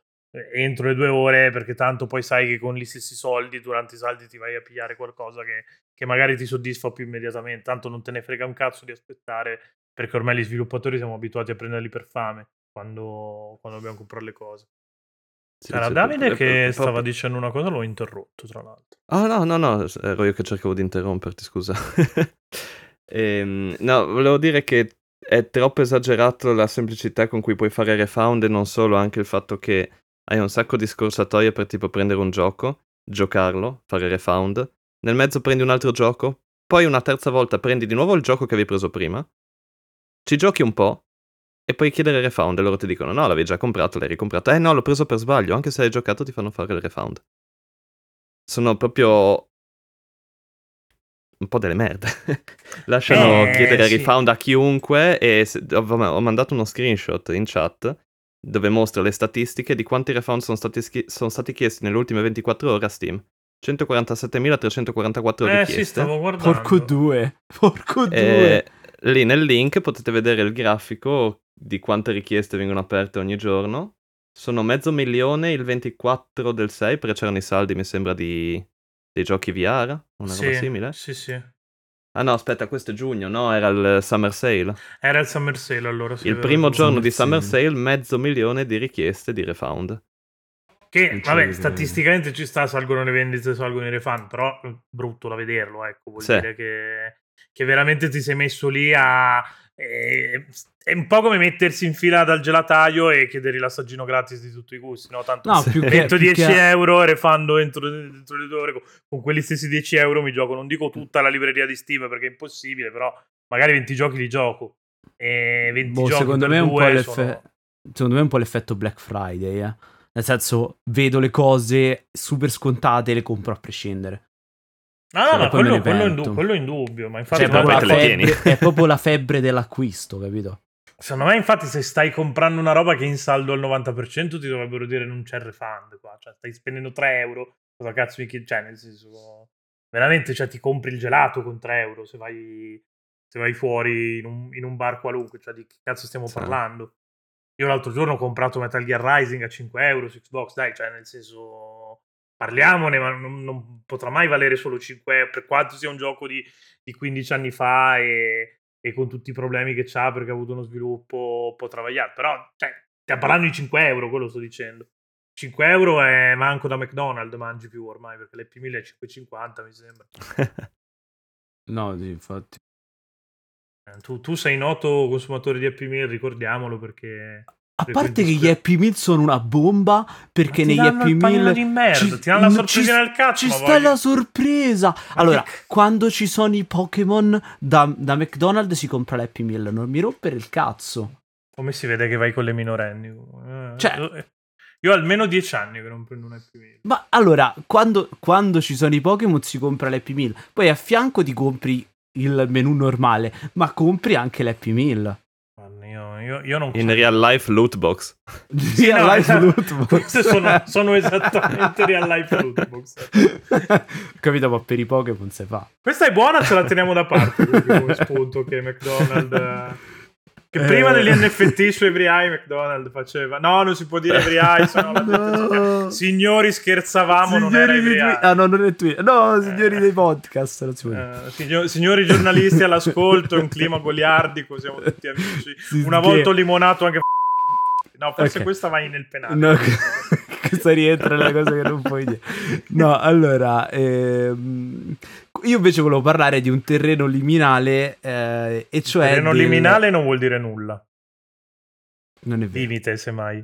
entro le due ore perché tanto poi sai che con gli stessi soldi durante i saldi ti vai a pigliare qualcosa che, che magari ti soddisfa più immediatamente, tanto non te ne frega un cazzo di aspettare perché ormai gli sviluppatori siamo abituati a prenderli per fame quando, quando dobbiamo comprare le cose. Sì, era Davide tutto, che proprio... stava dicendo una cosa, l'ho interrotto tra l'altro. Ah oh, no no no ero io che cercavo di interromperti, scusa. ehm, no volevo dire che è troppo esagerato la semplicità con cui puoi fare refund e non solo, anche il fatto che hai un sacco di scorsatoie per tipo prendere un gioco, giocarlo, fare refund, nel mezzo prendi un altro gioco, poi una terza volta prendi di nuovo il gioco che avevi preso prima, ci giochi un po' e puoi chiedere refund e loro ti dicono no, l'avevi già comprato, l'hai ricomprato, eh no, l'ho preso per sbaglio, anche se hai giocato ti fanno fare il refund. Sono proprio... un po' delle merde. Lasciano eh, chiedere sì. refund a chiunque e se... ho mandato uno screenshot in chat dove mostra le statistiche di quanti refund sono stati, schi- sono stati chiesti nelle ultime ventiquattro ore a Steam. centoquarantasettemilatrecentoquarantaquattro eh, richieste. Eh sì, stavo guardando. Porco due. Porco due. Lì nel link potete vedere il grafico di quante richieste vengono aperte ogni giorno. Sono mezzo milione il ventiquattro del sei, perché c'erano i saldi, mi sembra, di dei giochi V R, una sì, roba simile. Sì, sì. Ah no, aspetta, questo è giugno, no? Era il Summer Sale. Era il Summer Sale, allora. Il primo giorno di Summer Sale, mezzo milione di richieste di refund. Che, vabbè, statisticamente ci sta, salgono le vendite, salgono i refund, però brutto da vederlo, ecco. Vuol dire che, che veramente ti sei messo lì a... Eh, è un po' come mettersi in fila dal gelataio e chiedere l'assaggino gratis di tutti i gusti, no? Tanto no, più metto che, dieci più che... euro e refando entro, entro le due ore. Con quegli stessi dieci euro mi gioco, non dico tutta la libreria di Steam perché è impossibile, però magari venti giochi li gioco. E venti boh, giochi secondo me è un po' l'eff... sono... secondo me è un po' l'effetto Black Friday, eh? Nel senso, vedo le cose super scontate e le compro a prescindere. No, no, ma quello, quello, in du- quello in dubbio, ma infatti cioè, è, proprio febbre, è proprio la febbre dell'acquisto, capito? Secondo me, infatti, se stai comprando una roba che è in saldo al novanta per cento, ti dovrebbero dire non c'è refund qua, cioè stai spendendo tre euro, cosa cazzo mi chiedi? Cioè, nel senso, veramente, cioè, ti compri il gelato con tre euro se vai, se vai fuori in un, in un bar qualunque, cioè di che cazzo stiamo sì. parlando? Io l'altro giorno ho comprato Metal Gear Rising a cinque euro su Xbox, dai, cioè nel senso... Parliamone, ma non, non potrà mai valere solo cinque, per quanto sia un gioco di, di quindici anni fa e, e con tutti i problemi che c'ha perché ha avuto uno sviluppo un po' travagliato. Però, cioè, stiamo parlando di cinque euro, quello sto dicendo. cinque euro è manco da McDonald's, mangi più ormai, perché l'Happy Meal è cinque e cinquanta, mi sembra. No, infatti. Tu, tu sei noto consumatore di Happy Meal, ricordiamolo, perché... A parte che gli Happy Meal sono una bomba, perché negli Happy Meal di merda, ci, ti danno la sorpresa nel cazzo. Ci sta la sorpresa. Allora, quando ci sono i Pokémon da, da McDonald's si compra l'Happy Meal, non mi rompere il cazzo. Come si vede che vai con le minorenni? Cioè, io ho almeno dieci anni che non prendo un Happy Meal. Ma allora, quando, quando ci sono i Pokémon si compra l'Happy Meal, poi a fianco ti compri il menù normale, ma compri anche l'Happy Meal. Io, io, io non... In real life loot box. Sì, real no, life loot box. Queste sono, sono esattamente real life loot box. Capito, ma per i Pokémon se fa. Questa è buona, ce la teniamo da parte. Come spunto che McDonald's... Che eh. prima degli N F T su Every Eye McDonald's faceva... No, non si può dire Every Eye, sennò la no. Signori, scherzavamo, signori non era Every Eye. Ah, no, non è Twitter. No, eh. signori dei podcast. Non si può dire. Eh, signori, signori giornalisti all'ascolto, è un clima goliardico, siamo tutti amici. Sì, Una che... volta ho limonato anche... No, forse okay. questa vai nel penale. No, questa rientra nella cosa che non puoi dire. No, allora... Ehm... Io invece volevo parlare di un terreno liminale, eh, e cioè... Terreno del... liminale non vuol dire nulla. Non è vero. Limite, semmai.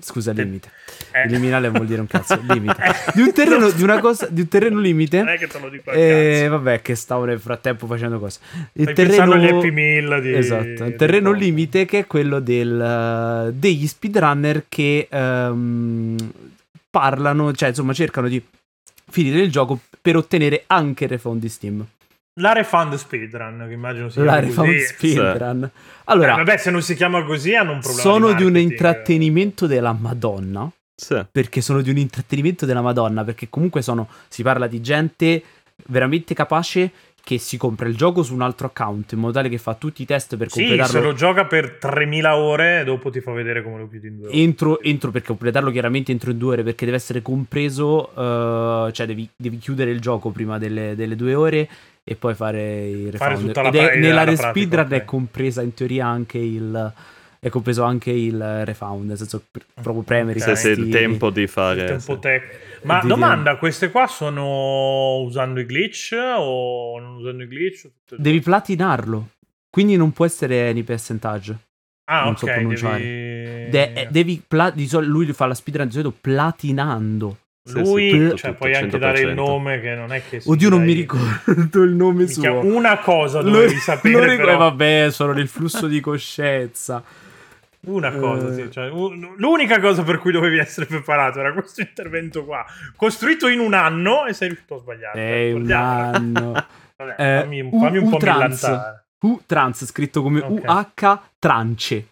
Scusa, Te... limite. Eh. Liminale vuol dire un cazzo, limite. Eh. Di un terreno, di una cosa, di un terreno limite... Non è che te lo dico al eh, cazzo. Vabbè, che stavo nel frattempo facendo cose. Il Stai terreno... pensando agli Happy Meal di... Esatto, il terreno di... limite che è quello del, uh, degli speedrunner che um, parlano, cioè insomma cercano di... finire il gioco per ottenere anche il refund di Steam. La refund speedrun, che immagino si chiama La così. refund speedrun. Allora, eh, vabbè, se non si chiama così hanno un problema. Sono di, di un intrattenimento della Madonna. Sì. Perché sono di un intrattenimento della Madonna, perché comunque sono si parla di gente veramente capace che si compra il gioco su un altro account in modo tale che fa tutti i test per sì, completarlo. Se lo gioca per tremila ore e dopo ti fa vedere come lo chiudi in due ore. Entro, entro per completarlo chiaramente entro in due ore, perché deve essere compreso, uh, cioè devi, devi chiudere il gioco prima delle, delle due ore e poi fare il fare refund. Tutta la pra- è, nella la speedrun okay. è compresa in teoria anche il... è compreso anche il refund, nel senso proprio premere okay. se il tempo di fare tempo tec- ma di domanda, queste qua sono usando i glitch o non usando i glitch? Devi platinarlo, quindi non può essere any percentage. Ah, non ok, so pronunciare. Devi, De- devi pla- di sol- lui fa la speedrun di solito platinando. Lui, sì, sì, tutto, cioè, tutto, puoi cento per cento anche dare il nome, che non è che si Oddio, dai... non mi ricordo il nome mi suo. Una cosa dovevi sapere, lo ricordo, però... vabbè, sono nel flusso di coscienza. Una cosa, uh, sì, cioè, un, l'unica cosa per cui dovevi essere preparato era questo intervento qua, costruito in un anno e sei riuscito a sbagliare. È un anno. Vabbè, eh, fammi un, fammi un, un po' millantare. U-trans, scritto come okay. U H trance.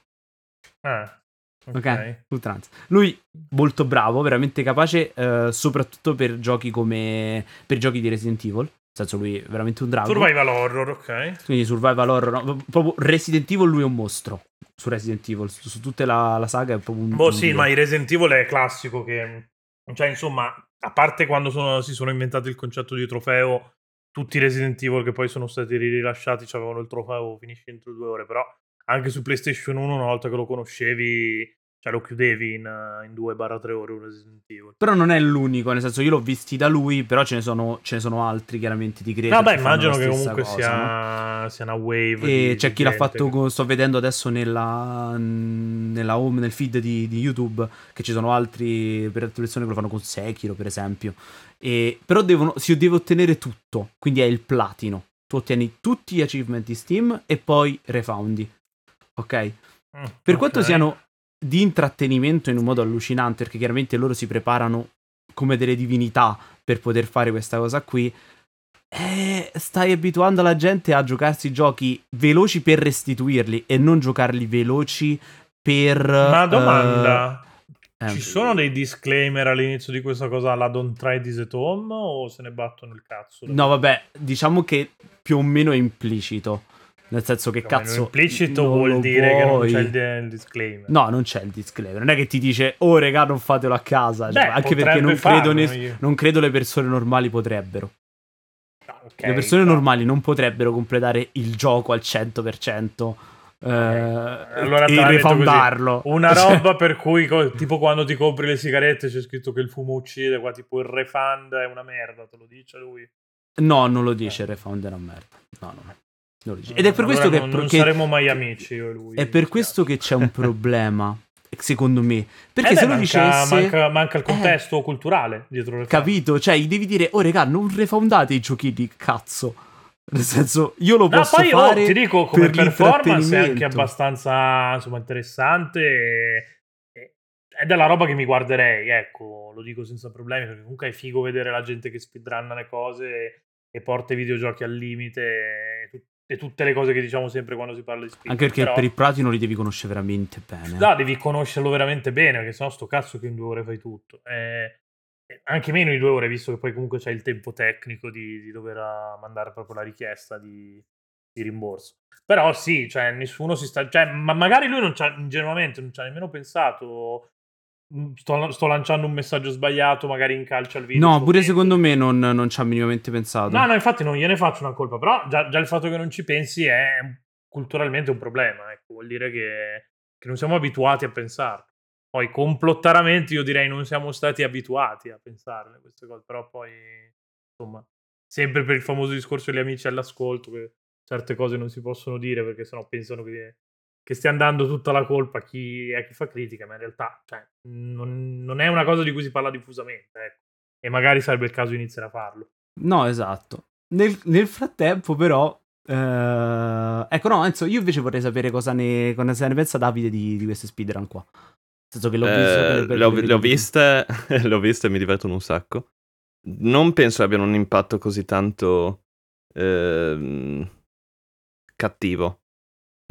Ah, ok. okay. U-trans. Lui molto bravo, veramente capace, eh, soprattutto per giochi come per giochi di Resident Evil. Nel senso, lui è veramente un drago. Survival horror, ok. Quindi survival horror, no? Proprio Resident Evil, lui è un mostro. Su Resident Evil, su, su tutta la, la saga è proprio un... Boh un sì, video. Ma il Resident Evil è classico che... Cioè, insomma, a parte quando sono, si sono inventati il concetto di trofeo, tutti i Resident Evil che poi sono stati rilasciati avevano il trofeo finisce entro due ore, però anche su PlayStation uno una volta che lo conoscevi... Cioè lo chiudevi in, in due tre ore un Resident Evil. Però non è l'unico, nel senso io l'ho visti da lui, però ce ne sono, ce ne sono altri chiaramente di creator. Vabbè, immagino che comunque cosa, sia, no? sia una wave. E di, c'è di chi l'ha fatto, che... sto vedendo adesso nella, nella home, nel feed di, di YouTube, che ci sono altri per altre persone che lo fanno con Sekiro, per esempio. E, però devono, si deve ottenere tutto, quindi è il platino. Tu ottieni tutti gli achievement di Steam e poi refoundi. Ok? Mm, per okay. quanto siano... di intrattenimento in un modo allucinante, perché chiaramente loro si preparano come delle divinità per poter fare questa cosa qui, e stai abituando la gente a giocarsi giochi veloci per restituirli e non giocarli veloci per... Ma domanda, uh, ci ehm. sono dei disclaimer all'inizio di questa cosa, la don't try this at home, o se ne battono il cazzo? No vabbè, diciamo che più o meno è implicito. Nel senso che, come cazzo, implicito vuol dire vuoi. che non c'è il disclaimer. No, non c'è il disclaimer. Non è che ti dice, oh regà, non fatelo a casa. Beh, cioè, anche perché non credo, ne... non credo le persone normali potrebbero. Ah, okay, le persone no. normali non potrebbero completare il gioco al cento per cento. Eh, allora, e rifondarlo una roba per cui tipo quando ti compri le sigarette c'è scritto che il fumo uccide, qua tipo il refund è una merda, te lo dice lui? No, non lo dice, eh. il refund è una merda. No, no. No, ed è per allora questo non, che non perché, saremo mai amici io e lui. È per questo che c'è un problema, secondo me. Perché eh se beh, lui manca, dicesse manca, manca il contesto eh, culturale dietro. Capito? Fan. Cioè, gli devi dire, oh regà, non refoundate i giochi di cazzo. Nel senso, io lo no, posso poi, fare. Oh, ti dico, come per performance è anche abbastanza insomma interessante. E... è della roba che mi guarderei, ecco, lo dico senza problemi, perché comunque è figo vedere la gente che speedrunna le cose e porta i videogiochi al limite. E tutto. e tutte le cose che diciamo sempre quando si parla di spirito. Anche perché però... per il platino li devi conoscere veramente bene. Da, devi conoscerlo veramente bene, perché sennò sto cazzo che in due ore fai tutto. Eh, anche meno di due ore, visto che poi comunque c'è il tempo tecnico di, di dover mandare proprio la richiesta di, di rimborso. Però sì, cioè nessuno si sta... Cioè, ma magari lui non c'ha, ingenuamente, non ci ha nemmeno pensato... Sto, sto lanciando un messaggio sbagliato, magari incalcia il video. No, pure momento. Secondo me non, non ci ha minimamente pensato. No, no, infatti non gliene faccio una colpa, però già, già il fatto che non ci pensi è culturalmente un problema, ecco, vuol dire che, che non siamo abituati a pensarlo. Poi complottaramente io direi non siamo stati abituati a pensarle queste cose, però poi insomma, sempre per il famoso discorso degli amici all'ascolto, che certe cose non si possono dire perché sennò pensano che... che stia andando tutta la colpa a chi, a chi fa critica, ma in realtà cioè, non, non è una cosa di cui si parla diffusamente, ecco. E magari sarebbe il caso di iniziare a farlo. No, esatto. Nel, nel frattempo però, eh, ecco no, Enzo, io invece vorrei sapere cosa ne, cosa se ne pensa Davide di, di queste speedrun qua. Nel senso che l'ho eh, visto, le ho, le ho viste, le ho viste e mi divertono un sacco. Non penso abbiano un impatto così tanto eh, cattivo.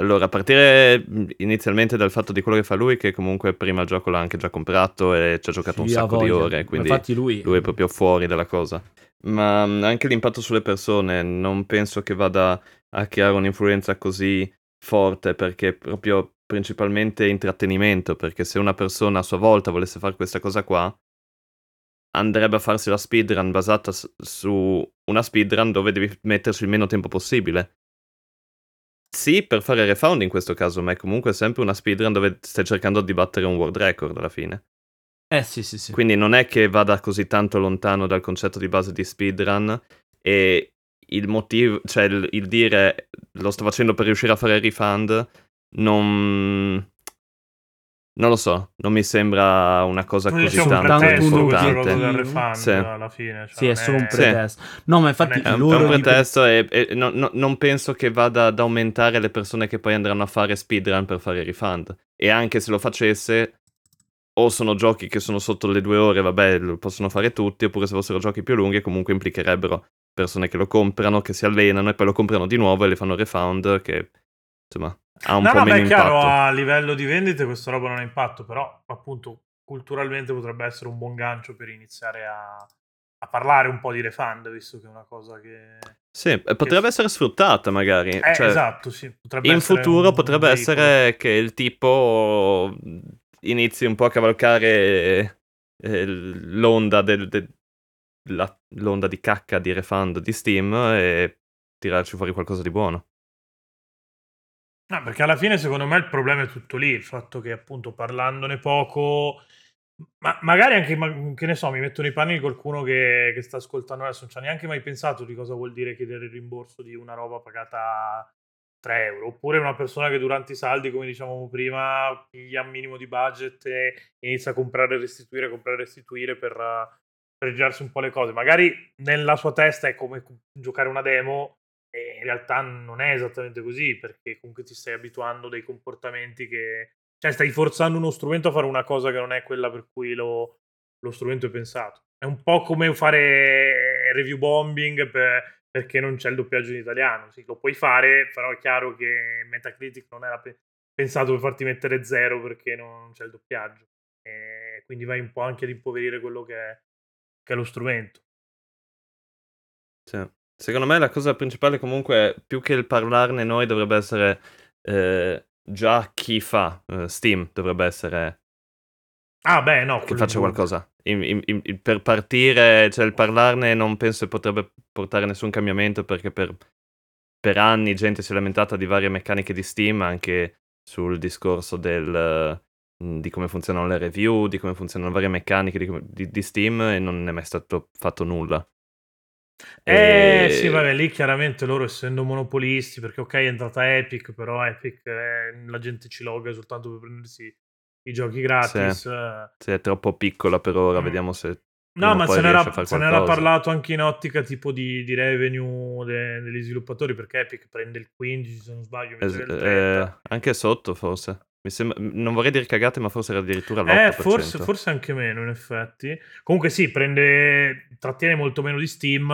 Allora, a partire inizialmente dal fatto di quello che fa lui, che comunque prima il gioco l'ha anche già comprato e ci ha giocato sì, un sacco di ore, quindi lui... lui è proprio fuori dalla cosa. Ma anche l'impatto sulle persone, non penso che vada a creare un'influenza così forte, perché proprio principalmente intrattenimento, perché se una persona a sua volta volesse fare questa cosa qua, andrebbe a farsi la speedrun basata su una speedrun dove devi metterci il meno tempo possibile. Sì, per fare refund in questo caso, ma è comunque sempre una speedrun dove stai cercando di battere un world record alla fine. Eh sì sì sì. Quindi non è che vada così tanto lontano dal concetto di base di speedrun, e il motivo, cioè il, il dire lo sto facendo per riuscire a fare il refund, non... non lo so, non mi sembra una cosa non così tanto importante. Mm. Sì. Alla fine, cioè sì, è solo un pretesto. Sì. No, ma infatti è loro un pretesto di... e, e no, no, non penso che vada ad aumentare le persone che poi andranno a fare speedrun per fare refund. E anche se lo facesse, o sono giochi che sono sotto le due ore, vabbè, lo possono fare tutti, oppure se fossero giochi più lunghi comunque implicherebbero persone che lo comprano, che si allenano e poi lo comprano di nuovo e le fanno refund, che insomma... ha un no, po' no, meno beh, impatto. Chiaro, a livello di vendite questa roba non ha impatto, però appunto culturalmente potrebbe essere un buon gancio per iniziare a, a parlare un po' di refund, visto che è una cosa che... Sì, che potrebbe essere sfruttata magari. Eh, cioè, esatto, sì. Potrebbe in futuro un, potrebbe un essere che il tipo inizi un po' a cavalcare eh, l'onda, del, de, la, l'onda di cacca di refund di Steam e tirarci fuori qualcosa di buono. No, perché alla fine secondo me il problema è tutto lì, il fatto che appunto parlandone poco, ma magari anche, ma, che ne so, mi metto nei panni di qualcuno che, che sta ascoltando adesso, non ci ha neanche mai pensato di cosa vuol dire chiedere il rimborso di una roba pagata tre euro, oppure una persona che durante i saldi, come dicevamo prima, piglia un minimo di budget e inizia a comprare e restituire, comprare e restituire per, per girarsi un po' le cose. Magari nella sua testa è come giocare una demo, e in realtà non è esattamente così, perché comunque ti stai abituando dei comportamenti che... Cioè stai forzando uno strumento a fare una cosa che non è quella per cui lo, lo strumento è pensato. È un po' come fare review bombing per, perché non c'è il doppiaggio in italiano. Sì, lo puoi fare, però è chiaro che Metacritic non era pe- pensato per farti mettere zero perché non c'è il doppiaggio. E quindi vai un po' anche ad impoverire quello che è, che è lo strumento. Sì. Secondo me la cosa principale comunque, più che il parlarne noi, dovrebbe essere eh, già chi fa eh, Steam, dovrebbe essere ah beh no che faccia qualcosa. In, in, in, per partire, cioè il parlarne non penso potrebbe portare nessun cambiamento, perché per, per anni gente si è lamentata di varie meccaniche di Steam, anche sul discorso del, di come funzionano le review, di come funzionano varie meccaniche di, di, di Steam, e non è mai stato fatto nulla. Eh e... sì, vabbè, lì chiaramente loro essendo monopolisti, perché ok è entrata Epic, però Epic eh, la gente ci loga soltanto per prendersi i giochi gratis. Se, se è troppo piccola per ora, mm. vediamo se... No, ma se ne era parlato anche in ottica tipo di, di revenue de, degli sviluppatori, perché Epic prende il quindici se non sbaglio, invece del trenta. Eh, anche sotto forse. Mi sembra, non vorrei dire cagate, ma forse era addirittura l'otto per cento. Eh, forse, forse anche meno, in effetti. Comunque sì, prende, trattiene molto meno di Steam,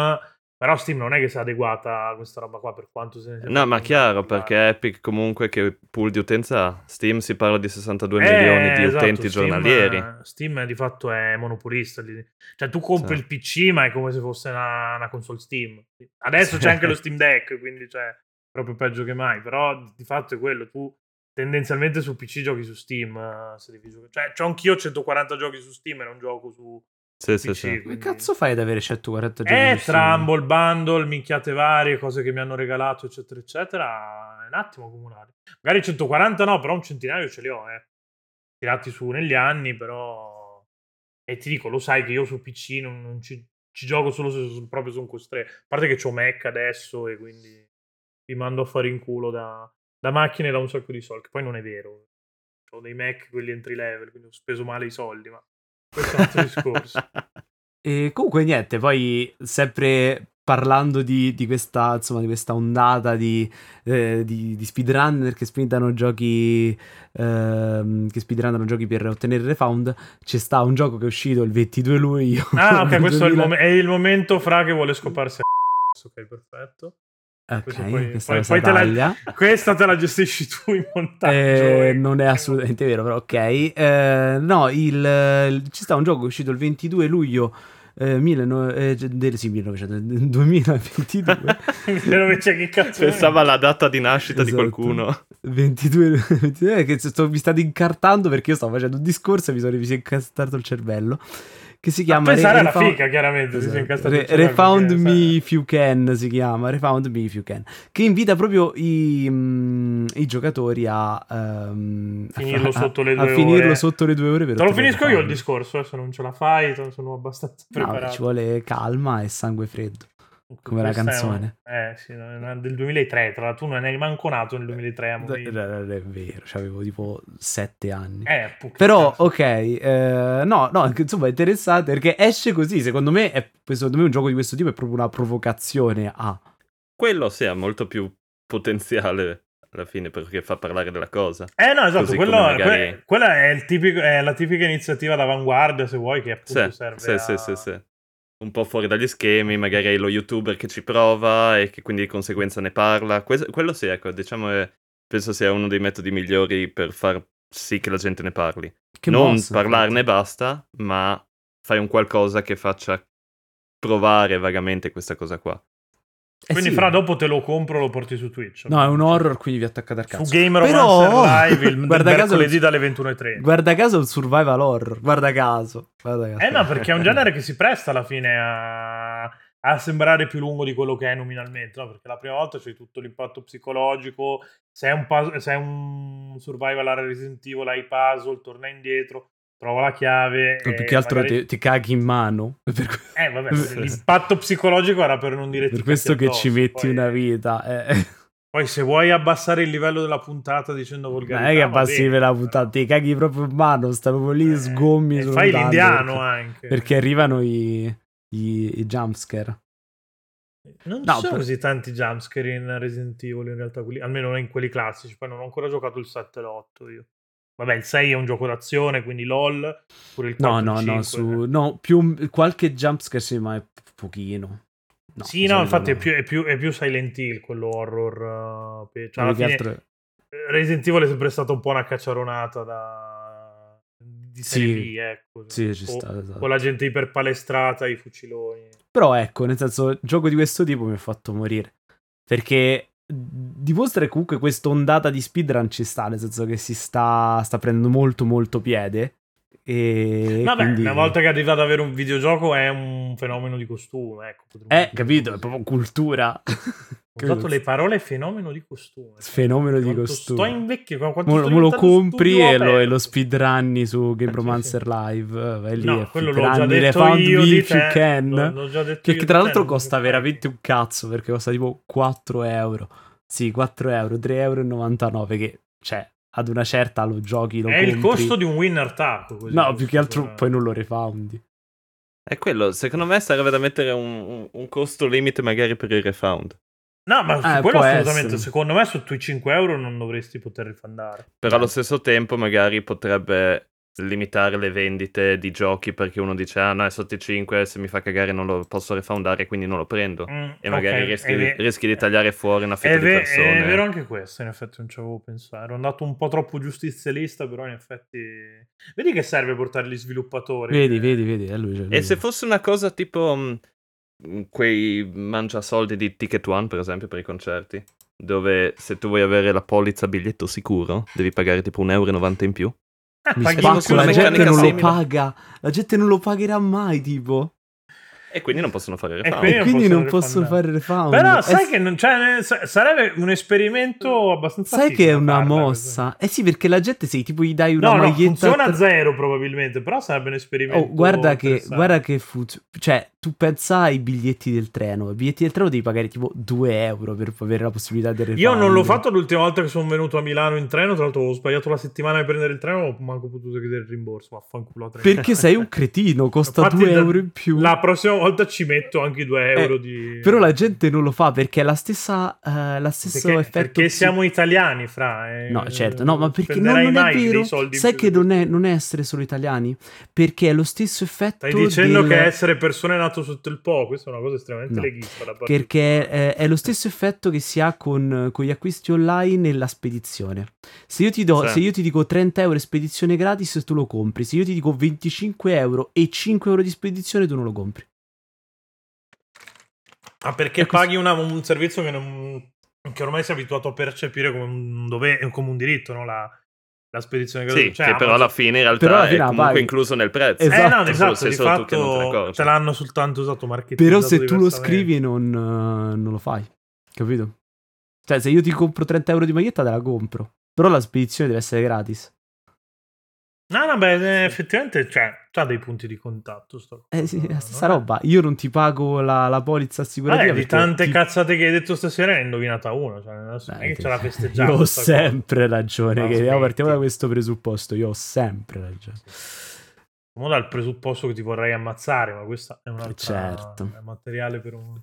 Però Steam non è che sia adeguata a questa roba qua, per quanto se ne sia... No, ma chiaro, perché Epic comunque che pool di utenza ha. Steam si parla di sessantadue eh, milioni di esatto, utenti Steam, giornalieri. Steam di fatto è monopolista. Cioè tu compri sì. il P C, ma è come se fosse una, una console Steam. Adesso c'è anche lo Steam Deck, quindi cioè proprio peggio che mai. Però di fatto è quello. Tu tendenzialmente su P C giochi su Steam. Se devi giocare. Cioè c'ho anch'io centoquaranta giochi su Steam e non gioco su... Sì, sì, sì. Quindi... Che cazzo fai ad avere centoquaranta giochi? Eh, Trumble, bundle, minchiate varie, cose che mi hanno regalato, eccetera, eccetera. È un attimo comunale. Magari centoquaranta no, però un centinaio ce li ho, eh. Tirati su negli anni, però... E ti dico, lo sai che io su P C non, non ci, ci gioco solo se sono, proprio sono costretto. A parte che c'ho Mac adesso e quindi mi mando a fare in culo da, da macchine e da un sacco di soldi. Che poi non è vero. C'ho dei Mac, quelli entry level, quindi ho speso male i soldi, ma... Questo è un altro discorso. E comunque niente, poi sempre parlando di, di questa insomma di questa ondata di, eh, di, di speedrunner che speedrunnano giochi eh, che speedrunnano giochi per ottenere refund, c'è sta un gioco che è uscito il ventidue luglio. Ah, ok, questo è il, mom- è il momento fra che vuole scoparsi a... Ok, perfetto. Okay, poi, questa, poi, poi te la, questa te la gestisci tu in montaggio, eh, non è assolutamente vero, però ok. Eh, no, il, il, ci sta un gioco uscito il ventidue luglio eh, millenovecento, duemilaventidue. Cioè, che cazzo pensava la data di nascita esatto. di qualcuno. ventidue, ventidue che sto, mi state incartando perché io stavo facendo un discorso e mi, sono, mi si è incartato il cervello. Che si chiama Re- alla Refound... fica, chiaramente, esatto. Re- Refound Me If You Can si chiama Refound Me If You Can, che invita proprio i, mh, i giocatori a, um, finirlo, a, sotto le due a finirlo sotto le due ore. Per te lo finisco io il discorso, eh, se non ce la fai sono abbastanza preparato. No, ci vuole calma e sangue freddo, come questa la canzone un... eh, sì, del duemilatré, tra l'altro tu non eri manco nato nel duemilatré, amo, è vero, cioè, avevo tipo sette anni, eh, però ok, eh, no no insomma è interessante perché esce così, secondo me è, secondo me un gioco di questo tipo è proprio una provocazione a quello, sì, ha molto più potenziale alla fine perché fa parlare della cosa, eh no esatto, quello, magari... que- quella è, il tipico, è la tipica iniziativa d'avanguardia se vuoi, che appunto sì, serve sì, a... sì sì sì un po' fuori dagli schemi, magari hai lo youtuber che ci prova e che quindi di conseguenza ne parla. Que- quello sì, ecco, diciamo è, penso sia uno dei metodi migliori per far sì che la gente ne parli. Che non mossa, parlarne infatti. Basta, ma fai un qualcosa che faccia provare vagamente questa cosa qua. Eh quindi sì. Fra dopo te lo compro, lo porti su Twitch. No, è un horror, quindi vi attaccate al cazzo. Su GameRomancer però... live il mercoledì dalle ventuno e trenta. Guarda caso il survival horror, guarda caso. Guarda caso. Eh no, perché è un genere che si presta alla fine a... a sembrare più lungo di quello che è nominalmente, no? Perché la prima volta c'è tutto l'impatto psicologico, se è un, puzzle, se è un survival alla Resident Evil, hai puzzle, torna indietro, trova la chiave. Più che altro magari... ti, ti caghi in mano. Eh vabbè, l'impatto psicologico era per non dire... Per questo che addosso, ci metti poi... una vita. Eh. Poi se vuoi abbassare il livello della puntata dicendo volgarità... Non è che abbassi il livello della puntata, ti caghi proprio in mano, stavo lì eh, sgommi. E fai l'indiano perché, anche. Perché arrivano i, i, i jumpscare. Non ci no, sono per... così tanti jumpscare in Resident Evil in realtà, quelli, almeno in quelli classici. Poi non ho ancora giocato il sette e l'otto io. Vabbè, il sei è un gioco d'azione, quindi LOL. Pure il quattro, no, no, cinque, no, su, eh. no, più qualche jumpscare sì, ma è pochino. No, sì, no, infatti è più, è, più, è più Silent Hill, quello horror. Uh, cioè, alla fine, altro... Resident Evil è sempre stata un po' una cacciaronata da... di serie sì. B, ecco. Sì, ci sta, esatto. Con la gente iperpalestrata, i fuciloni. Però ecco, nel senso, gioco di questo tipo mi ha fatto morire. Perché... dimostra che comunque questa ondata di speedrun ci sta, nel senso che si sta sta prendendo molto molto piede e vabbè, quindi... una volta che arriva ad avere un videogioco è un fenomeno di costume, ecco, eh capito, così. È proprio cultura. Ho usato le parole fenomeno di costume, fenomeno di costume, sto invecchio quando lo compri e lo, e lo speedrunni su GameRomancer sì, sì. Live vai lì, no, quello l'ho già detto io di te, can, l'ho, l'ho già detto che, che tra l'altro costa veramente un cazzo perché costa tipo quattro euro, sì quattro euro, tre euro e novantanove, che cioè ad una certa lo giochi, lo è compri. Il costo di un winner tap così, no più che altro poi non lo refoundi. È quello, secondo me sarebbe da mettere un, un costo limite magari per il refound. No, ma eh, quello assolutamente, essere. Secondo me sotto i cinque euro non dovresti poter rifandare. Però allo stesso tempo magari potrebbe limitare le vendite di giochi perché uno dice ah no è sotto i cinque, se mi fa cagare non lo posso refundare, quindi non lo prendo, mm, e magari okay. rischi, di, rischi di tagliare fuori una fetta di ve- persone. È vero anche questo, in effetti non ci avevo pensato, ero andato un po' troppo giustizialista, però in effetti vedi che serve portare gli sviluppatori, vedi che... vedi vedi eh, lui, lui. E se fosse una cosa tipo mh, quei mangiasoldi di Ticket One per esempio per i concerti, dove se tu vuoi avere la polizza biglietto sicuro devi pagare tipo un euro e novanta in più. Mi spacco, la gente non lo paga, la gente non lo pagherà mai tipo, e quindi non possono fare refund, e quindi non possono fare refund. Però sai che non c'è, sarebbe un esperimento abbastanza, sai che è una mossa, eh sì, perché la gente se tipo gli dai una maglietta, funziona zero probabilmente, però sarebbe un esperimento. Guarda che guarda che cioè tu pensa ai biglietti del treno, i biglietti del treno devi pagare tipo due euro per avere la possibilità di refund. Io non l'ho fatto l'ultima volta che sono venuto a Milano in treno, tra l'altro ho sbagliato la settimana per prendere il treno, ho manco potuto chiedere il rimborso, vaffanculo treno. Perché sei un cretino, costa due euro in più. La prossima volta ci metto anche due euro eh, di... Però la gente non lo fa perché è la stessa uh, la stesso perché, effetto perché psi... siamo italiani, fra eh, no certo no ma perché non, non è vero, sai che non è, non è essere solo italiani, perché è lo stesso effetto. Stai dicendo del... che essere persone nate sotto il po', questa è una cosa estremamente no, leghista, da perché è, è lo stesso effetto che si ha con, con gli acquisti online e la spedizione. Se io ti do sì. se io ti dico trenta euro spedizione gratis tu lo compri, se io ti dico venticinque euro e cinque euro di spedizione tu non lo compri. Ah, perché paghi una, un servizio che, non, che ormai sei abituato a percepire come un, dove, come un diritto, no? La, la spedizione gratuita. Sì, cioè, che Amazon, però alla fine in realtà alla fine è comunque paghi. Incluso nel prezzo. Esatto, eh, no, esatto, di fatto te, non te l'hanno soltanto usato marketing. Però se tu lo scrivi non, non lo fai, capito? Cioè se io ti compro trenta euro di maglietta te la compro, però la spedizione deve essere gratis. No, no, beh, effettivamente cioè, c'ha dei punti di contatto. Sto eh, sì, no, stessa no? roba. Io non ti pago la, la polizza assicurativa. Vabbè, di tante ti... cazzate che hai detto stasera ne hai indovinata una. Cioè, non è che ce la festeggiamo. Io ho sempre cosa. ragione. No, che no, partiamo da questo presupposto. Io ho sempre ragione. Siamo dal presupposto che ti vorrei ammazzare, ma questa è un'altra certo. è materiale per, un,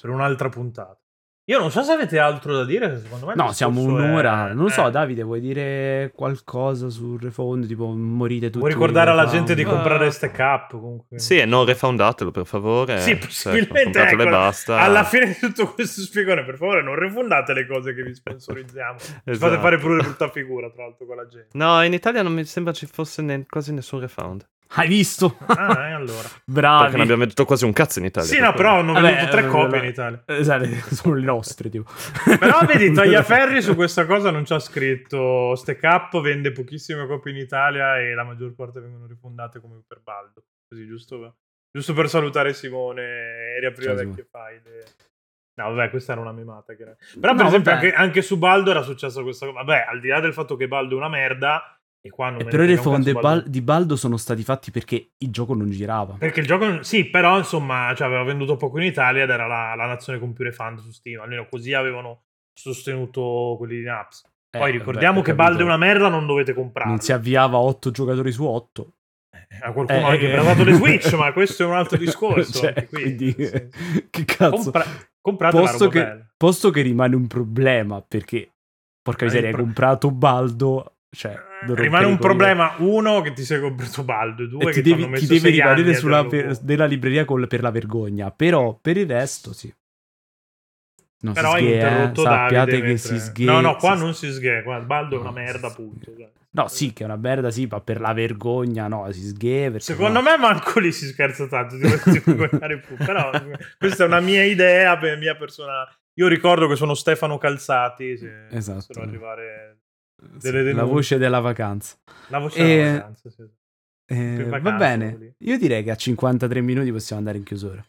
per un'altra puntata. Io non so se avete altro da dire, secondo me no, siamo un'ora, è... non lo so. eh. Davide, vuoi dire qualcosa sul refund, tipo morite tutti, vuoi ricordare alla gente di comprare Stack Up comunque. Sì, e non refundatelo per favore, sì, possibilmente, cioè, ecco, basta. Alla fine di tutto questo spiegone, per favore non refundate le cose che vi sponsorizziamo. Esatto. Fate fare pure brutta figura tra l'altro con la gente. No, in Italia non mi sembra ci fosse ne- quasi nessun refund. Hai visto? Ah, eh, allora. Bravi. Perché ne abbiamo venduto quasi un cazzo in Italia. Sì, no, però hanno venduto tre copie in Italia. Esatto, sono le nostre, tipo. Però vedi, Tagliaferri su questa cosa non c'ha scritto Stack Up vende pochissime copie in Italia e la maggior parte vengono rifondate come per Baldo. Così, giusto, giusto per salutare Simone e riaprire vecchie file. No, vabbè, questa era una memata. Che era... Però per no, esempio anche, anche su Baldo era successa questa cosa. Vabbè, al di là del fatto che Baldo è una merda, e qua non e però i refund Baldo... di Baldo sono stati fatti perché il gioco non girava, perché il gioco sì, però insomma, cioè, aveva venduto poco in Italia ed era la, la nazione con più refund su Steam, almeno così avevano sostenuto quelli di Naps. Poi eh, ricordiamo vabbè, che Baldo è una merda, non dovete comprarlo, non si avviava otto giocatori su otto. A qualcuno eh, che ha prenotato eh. le Switch, ma questo è un altro discorso. Cioè, quindi, quindi sì, sì. Che cazzo, Compra... comprate posto la roba che bella. Posto che rimane un problema, perché porca miseria, hai pro... comprato Baldo. Cioè, rimane un problema, uno che ti sei comprato Baldo, due e che ti devi, messo ti devi rimanere sulla per, della libreria col, per la vergogna, però per il resto sì. Non però si sghea, interrotto eh. sappiate Davide, che mentre... si sghea. No, no, qua si... non si sghea, qua Baldo no, è una merda, punto. Cioè. No, sì, che è una merda, sì, ma per la vergogna no, si sghea. Secondo no. me manco lì si scherza tanto, ti guardare più. Però questa è una mia idea, per mia persona. Io ricordo che sono Stefano Calzati, se esatto. possono arrivare... Delle, la voce della vacanza, la voce e, della vacanza, sì. eh, vacanza, va bene. Io direi che a cinquantatré minuti possiamo andare in chiusura.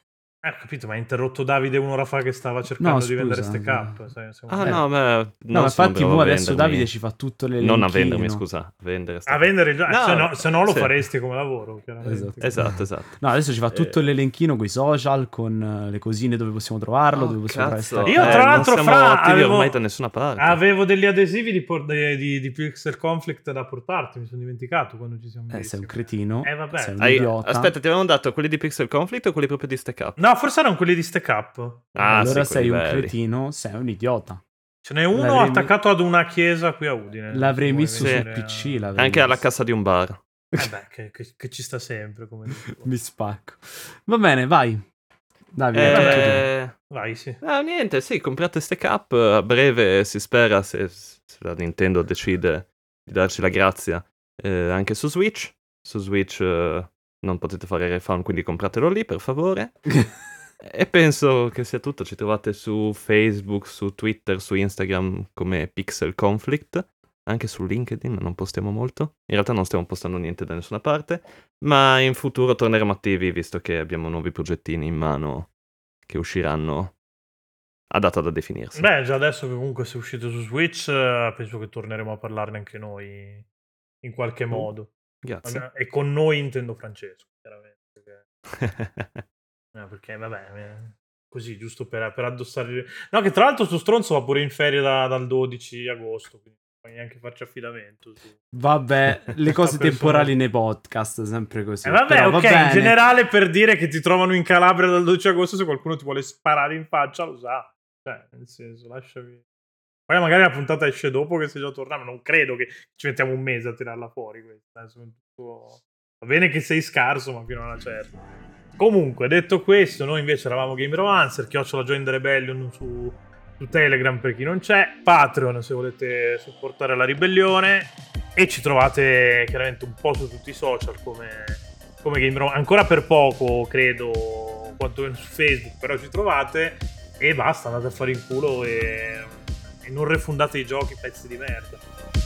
Eh, ho capito, ma ha interrotto Davide un'ora fa che stava cercando no, scusa, di vendere Stack Up. Sai, ah, eh. no, ma no, no, infatti, voi adesso Davide ci fa tutto le non a vendermi, scusa, a vendere, a vendere il... no, se no, se no lo sì. faresti come lavoro, esatto. esatto, esatto. No, adesso ci fa tutto eh. l'elenchino con i social, con le cosine dove possiamo trovarlo, oh, dove possiamo fare sta... Io, tra eh, l'altro, fra avevo... ormai da nessuna parte. Avevo degli adesivi di, por... di, di, di Pixel Conflict da portarti. Mi sono dimenticato quando ci siamo. Eh, sei un cretino, eh, vabbè. Sei un idiota. Aspetta, ti avevamo dato quelli di Pixel Conflict o quelli proprio di Stack Up? No, forse erano quelli di Stack Up. Ah, allora sì, sei un belli. Cretino, sei un idiota. Ce n'è uno l'avrei... attaccato ad una chiesa qui a Udine. L'avrei messo sul P C. L'avrei Anche messo. Alla cassa di un bar. Eh beh, che, che, che ci sta sempre. Come mi spacco. Va bene, vai. Davide, eh, vai, sì. Ah, niente, sì, comprate Stack Up. A breve si spera, se, se la Nintendo decide di darci la grazia, eh, anche su Switch. Su Switch eh, non potete fare refund, quindi compratelo lì, per favore. E penso che sia tutto. Ci trovate su Facebook, su Twitter, su Instagram come Pixel Conflict, anche su LinkedIn. Non postiamo molto, in realtà non stiamo postando niente da nessuna parte, ma in futuro torneremo attivi, visto che abbiamo nuovi progettini in mano che usciranno a data da definirsi. Beh, già adesso che comunque se uscite su Switch penso che torneremo a parlarne anche noi in qualche oh, modo. Grazie. E con noi intendo Francesco, chiaramente, perché... No, perché vabbè, così giusto per, per addossare. No, che tra l'altro sto stronzo va pure in ferie da, dal dodici agosto, quindi non puoi neanche farci affidamento. Sì. Vabbè, le cose persona... temporali nei podcast, sempre così. Eh, vabbè, però, ok, va in generale, per dire che ti trovano in Calabria dal dodici agosto, se qualcuno ti vuole sparare in faccia lo sa. Cioè, nel senso, lasciami. Poi magari la puntata esce dopo che sei già tornato, ma non credo che ci mettiamo un mese a tirarla fuori questa. Adesso tutto... Va bene che sei scarso, ma fino a una certa. Comunque, detto questo, noi invece eravamo GameRomancer, chiocciola Join the Rebellion su, su Telegram per chi non c'è, Patreon se volete supportare la ribellione, e ci trovate chiaramente un po' su tutti i social come, come GameRomancer, ancora per poco credo, quantomeno su Facebook, però ci trovate, e basta, andate a fare in culo e, e non refundate i giochi, pezzi di merda.